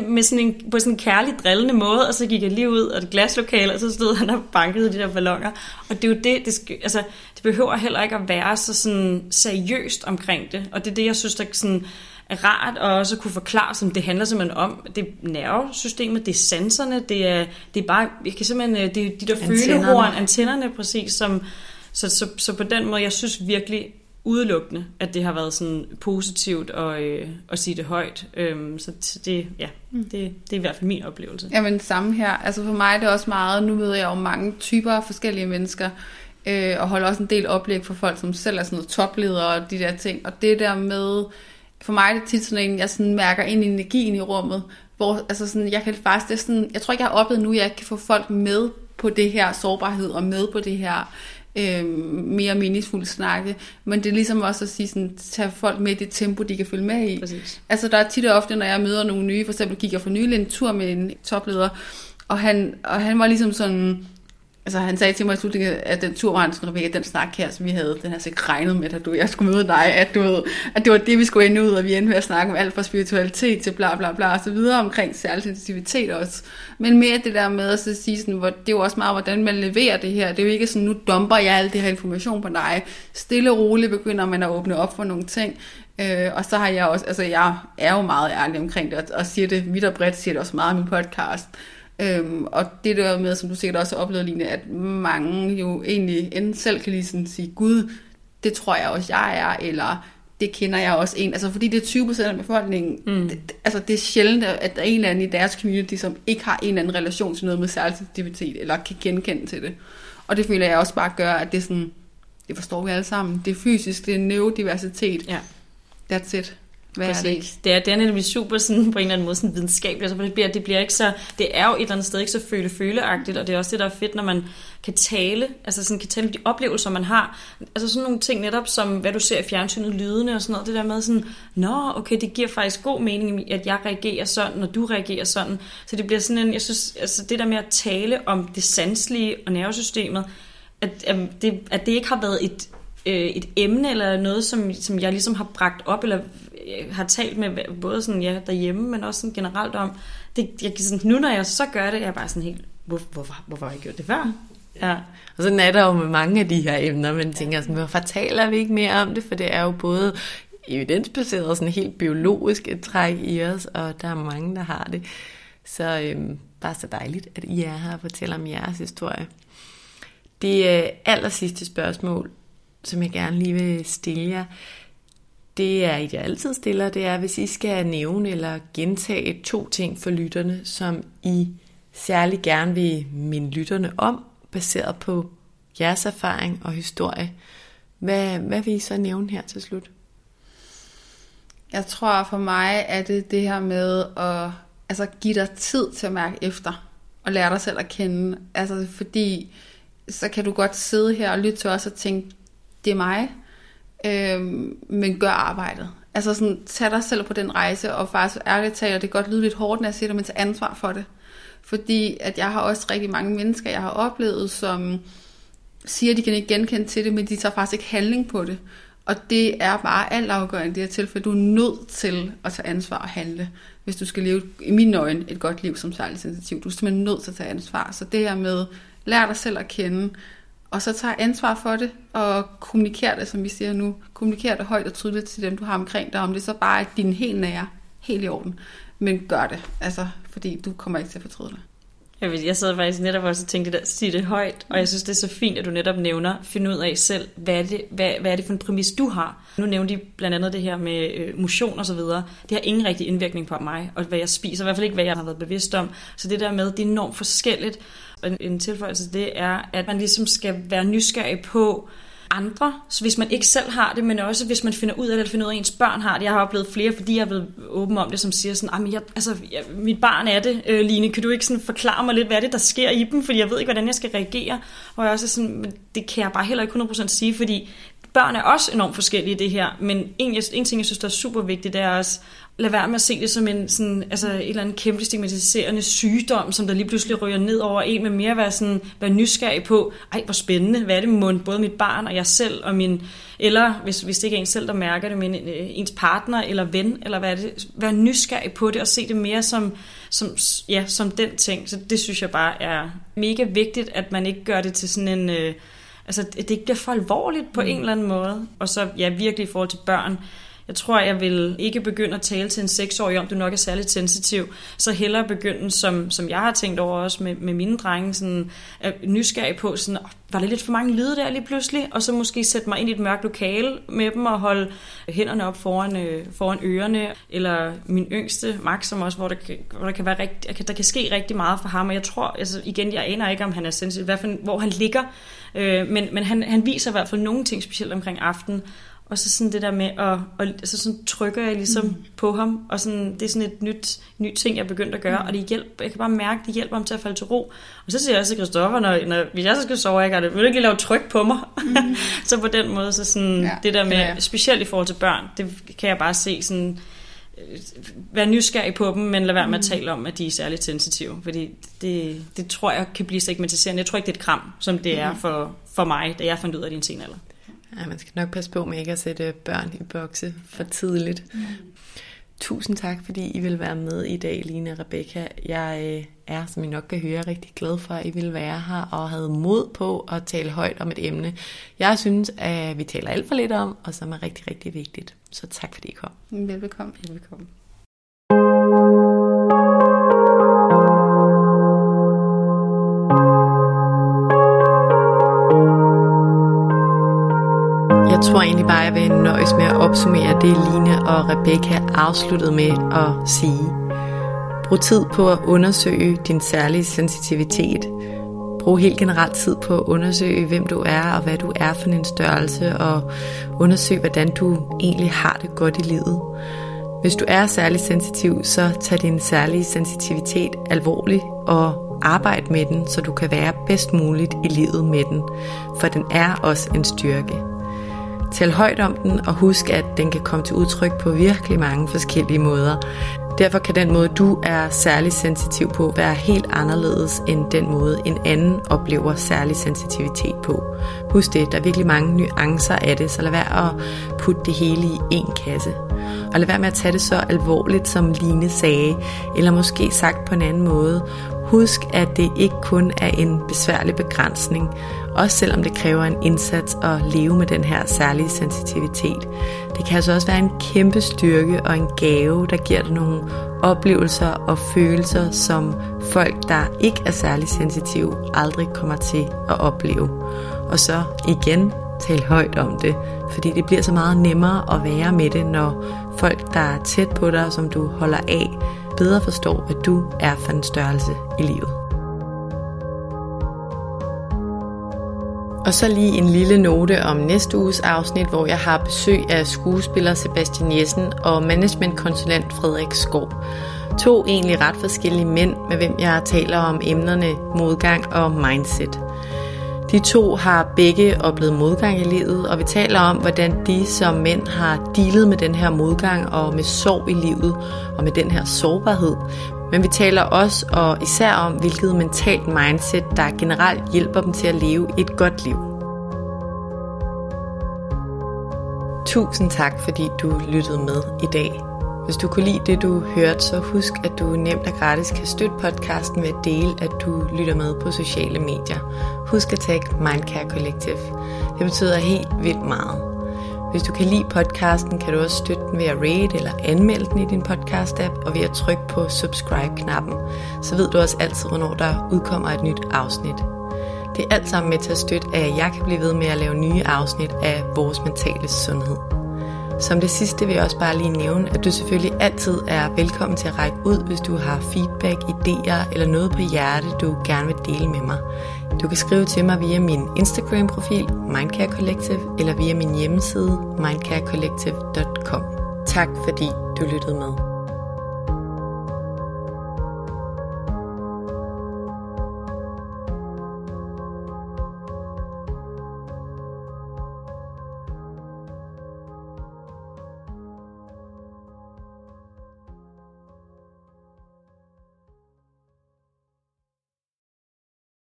en kærlig, drillende måde, og så gik jeg lige ud, og det glaslokale, og så stod han og bankede de der ballonger. Og det er jo det behøver heller ikke at være så sådan seriøst omkring det. Og det er det, jeg synes, der sådan er rart, og også kunne forklare, som det handler simpelthen om. Det er nervesystemet, det er sanserne, det er bare, jeg kan simpelthen, det er de der følehorn, antennerne præcis, som, så på den måde, jeg synes virkelig, udelukkende, at det har været sådan positivt at sige det højt. Så det, ja, det er i hvert fald min oplevelse. Jamen samme her. Altså for mig er det også meget, nu møder jeg jo mange typer af forskellige mennesker, og holder også en del oplæg for folk, som selv er sådan noget topledere og de der ting. Og det der med, for mig er det tit sådan en, jeg sådan mærker ind i energien i rummet, hvor altså sådan, jeg kan faktisk, det er sådan, jeg tror ikke, jeg har oplevet nu, at jeg ikke kan få folk med på det her sårbarhed og med på det her mere meningsfuldt snakke, men det er ligesom også at sige sådan, tage folk med i det tempo, de kan følge med i. Præcis. Altså der er tit og ofte, når jeg møder nogle nye, for eksempel gik jeg for nylig en tur med en topleder, og han var ligesom sådan, altså han sagde til mig i slutningen af den tur, hvor han skulle Rebecca, den snak her, som vi havde, den har så ikke regnet med, at jeg skulle møde dig, at, at det var det, vi skulle ende ud, og vi endte med at snakke om alt fra spiritualitet til bla bla bla, og så videre omkring særlig sensitivitet også. Men mere det der med at så sige, sådan, hvor, det er jo også meget, hvordan man leverer det her. Det er jo ikke sådan, nu dumper jeg al det her information på dig. Stille og roligt begynder man at åbne op for nogle ting. Og så har jeg også, altså jeg er jo meget ærlig omkring det, og siger det vidt og bredt, siger det også meget i min podcast. Og det der med, som du sikkert også har oplevet, Line, at mange jo egentlig enten selv kan lige sådan sige, gud, det tror jeg også, jeg er, eller det kender jeg også en. Altså fordi det er 20% af befolkningen, altså det er sjældent, at der er en eller anden i deres community, som ikke har en eller anden relation til noget med særlig sensitivitet, eller kan genkende til det. Og det føler jeg også bare gør, at det er sådan, det forstår vi alle sammen. Det er fysisk, det er neurodiversitet. Ja. That's it. Det er nemlig super sådan, på en eller anden måde sådan videnskabeligt, altså, det bliver ikke så, det er jo et eller andet sted ikke så føleagtigt, og det er også det, der er fedt, når man kan tale, altså sådan kan tale om de oplevelser, man har, altså sådan nogle ting netop som, hvad du ser i fjernsynet, lydene og sådan noget, det der med sådan, nå, okay, det giver faktisk god mening, at jeg reagerer sådan, når du reagerer sådan, så det bliver sådan en, jeg synes, altså det der med at tale om det sanselige og nervesystemet, at det ikke har været et emne eller noget, som jeg ligesom har bragt op, eller har talt med både sådan, ja, derhjemme, men også sådan generelt om det, jeg sådan, nu når jeg så gør det, jeg er bare sådan helt, hvorfor har jeg gjort det før? Ja. Og sådan er der jo med mange af de her emner, man tænker sådan, hvorfor taler vi ikke mere om det? For det er jo både evidensbaseret, sådan helt biologisk et træk i os, og der er mange, der har det. Så bare så dejligt, at I er her og fortæller om jeres historie. Det allersidste spørgsmål, som jeg gerne lige vil stille jer, det er, I altid stiller, det er, hvis I skal nævne eller gentage 2 ting for lytterne, som I særlig gerne vil minde lytterne om, baseret på jeres erfaring og historie. Hvad vil I så nævne her til slut? Jeg tror for mig, at det her med at altså, give dig tid til at mærke efter, og lære dig selv at kende. Altså, fordi så kan du godt sidde her og lytte til os og tænke, det er mig, men gør arbejdet. Altså sådan, tag dig selv på den rejse, og faktisk ærligt tale, og det kan godt lyde lidt hårdt, når jeg siger det, men tag ansvar for det. Fordi at jeg har også rigtig mange mennesker, jeg har oplevet, som siger, at de kan ikke genkende til det, men de tager faktisk ikke handling på det. Og det er bare altafgørende i det her tilfælde. Du er nødt til at tage ansvar og handle, hvis du skal leve, i mine øjne, et godt liv som særligt sensitiv. Du er simpelthen nødt til at tage ansvar. Så det her med, lær dig selv at kende, og så tager ansvar for det, og kommunikerer det, som vi siger nu. Kommunikerer det højt og tydeligt til dem, du har omkring dig, om det så bare er din helt nære, helt i orden. Men gør det, altså, fordi du kommer ikke til at fortryde dig. Jeg sad faktisk netop også og tænkte det der, sig det højt, og jeg synes, det er så fint, at du netop nævner, find ud af selv, hvad er det for en præmis, du har. Nu nævnte I blandt andet det her med motion og så videre. Det har ingen rigtig indvirkning på mig, og hvad jeg spiser, i hvert fald ikke, hvad jeg har været bevidst om. Så det der med, det er enormt forskelligt. En tilføjelse til det er, at man ligesom skal være nysgerrig på andre, så hvis man ikke selv har det, men også hvis man finder ud af det, eller finder ud af, ens børn har det. Jeg har oplevet flere, fordi jeg er blevet åben om det, som siger sådan, mit barn er det, Line, kan du ikke sådan forklare mig lidt, hvad er det, der sker i dem, fordi jeg ved ikke, hvordan jeg skal reagere. Og jeg også er sådan, det kan jeg bare heller ikke 100% sige, fordi børn er også enormt forskellige i det her, men en ting, jeg synes, der er super vigtigt, det er også, lad være med at se det som en sådan, altså et eller andet kæmpe stigmatiserende sygdom, som der lige pludselig ryger ned over en, med mere at være nysgerrig på, hvor spændende, hvad er det mund, både mit barn og jeg selv, og eller hvis det ikke er en selv, der mærker det, men ens partner eller ven, eller hvad er det, være nysgerrig på det, og se det mere som den ting. Så det synes jeg bare er mega vigtigt, at man ikke gør det til sådan en, det ikke bliver for alvorligt på en eller anden måde, og så ja, virkelig i forhold til børn, Jeg tror, jeg vil ikke begynde at tale til en 6-årig om, du nok er særligt sensitiv. Så hellere begynde, som jeg har tænkt over også med mine drenge, sådan, nysgerrig på, sådan, var det lidt for mange lyde der lige pludselig? Og så måske sætte mig ind i et mørkt lokale med dem og holde hænderne op foran ørerne. Eller min yngste, Max, som også, hvor der kan ske rigtig meget for ham. Og jeg tror, altså, igen, jeg aner ikke, om han er sensitiv, hvor han ligger. Men han viser i hvert fald nogle ting, specielt omkring aftenen. Og så sådan det der med, og så sådan trykker jeg ligesom på ham, og sådan, det er sådan et nyt ting, jeg er begyndt at gøre, og det hjælper, jeg kan bare mærke, det hjælper ham til at falde til ro. Og så siger jeg også til Christoffer, når hvis jeg så skal sove, jeg vil ikke lige lave tryk på mig. Så på den måde, så sådan, ja, det der med, specielt i forhold til børn, det kan jeg bare se sådan, være nysgerrig på dem, men lad være med at tale om, at de er særligt sensitive, fordi det tror jeg kan blive stigmatiserende. Jeg tror ikke, det er et kram, som det er for mig, da jeg fandt ud af det i en senalder. Ej, man skal nok passe på med ikke at sætte børn i bokse for tidligt. Mm. Tusind tak, fordi I vil være med i dag, Line og Rebecca. Jeg er, som I nok kan høre, rigtig glad for, at I vil være her og havde mod på at tale højt om et emne, jeg synes, at vi taler alt for lidt om, og som er rigtig, rigtig vigtigt. Så tak, fordi I kom. Velbekomme. Velbekomme. Jeg tror egentlig bare, jeg vil nøjes med at opsummere det, Line og Rebecca afsluttede med at sige. Brug tid på at undersøge din særlige sensitivitet. Brug helt generelt tid på at undersøge, hvem du er og hvad du er for en størrelse, og undersøg, hvordan du egentlig har det godt i livet. Hvis du er særligt sensitiv, så tag din særlige sensitivitet alvorligt og arbejd med den, så du kan være bedst muligt i livet med den, for den er også en styrke. Tal højt om den, og husk, at den kan komme til udtryk på virkelig mange forskellige måder. Derfor kan den måde, du er særlig sensitiv på, være helt anderledes end den måde, en anden oplever særlig sensitivitet på. Husk det, der er virkelig mange nuancer af det, så lad være at putte det hele i én kasse. Og lad være med at tage det så alvorligt, som Line sagde, eller måske sagt på en anden måde. Husk, at det ikke kun er en besværlig begrænsning, også selvom det kræver en indsats at leve med den her særlige sensitivitet. Det kan altså også være en kæmpe styrke og en gave, der giver dig nogle oplevelser og følelser, som folk, der ikke er særlig sensitive, aldrig kommer til at opleve. Og så igen, tal højt om det, fordi det bliver så meget nemmere at være med det, når folk, der er tæt på dig, som du holder af, bedre forstår, hvad du er for en størrelse i livet. Og så lige en lille note om næste uges afsnit, hvor jeg har besøg af skuespiller Sebastian Jessen og managementkonsulent Frederik Skov. To egentlig ret forskellige mænd, med hvem jeg taler om emnerne modgang og mindset. De to har begge oplevet modgang i livet, og vi taler om, hvordan de som mænd har dealet med den her modgang og med sorg i livet og med den her sårbarhed. Men vi taler også og især om, hvilket mentalt mindset, der generelt hjælper dem til at leve et godt liv. Tusind tak, fordi du lyttede med i dag. Hvis du kunne lide det, du hørte, så husk, at du nemt og gratis kan støtte podcasten ved at dele, at du lytter med på sociale medier. Husk at tagge Mindcare Collective. Det betyder helt vildt meget. Hvis du kan lide podcasten, kan du også støtte den ved at rate eller anmelde den i din podcast-app og ved at trykke på subscribe-knappen. Så ved du også altid, hvornår der udkommer et nyt afsnit. Det er alt sammen med til at støtte, at jeg kan blive ved med at lave nye afsnit af Vores Mentale Sundhed. Som det sidste vil jeg også bare lige nævne, at du selvfølgelig altid er velkommen til at række ud, hvis du har feedback, idéer eller noget på hjerte, du gerne vil dele med mig. Du kan skrive til mig via min Instagram-profil, Mindcare Collective, eller via min hjemmeside, mindcarecollective.com. Tak fordi du lyttede med.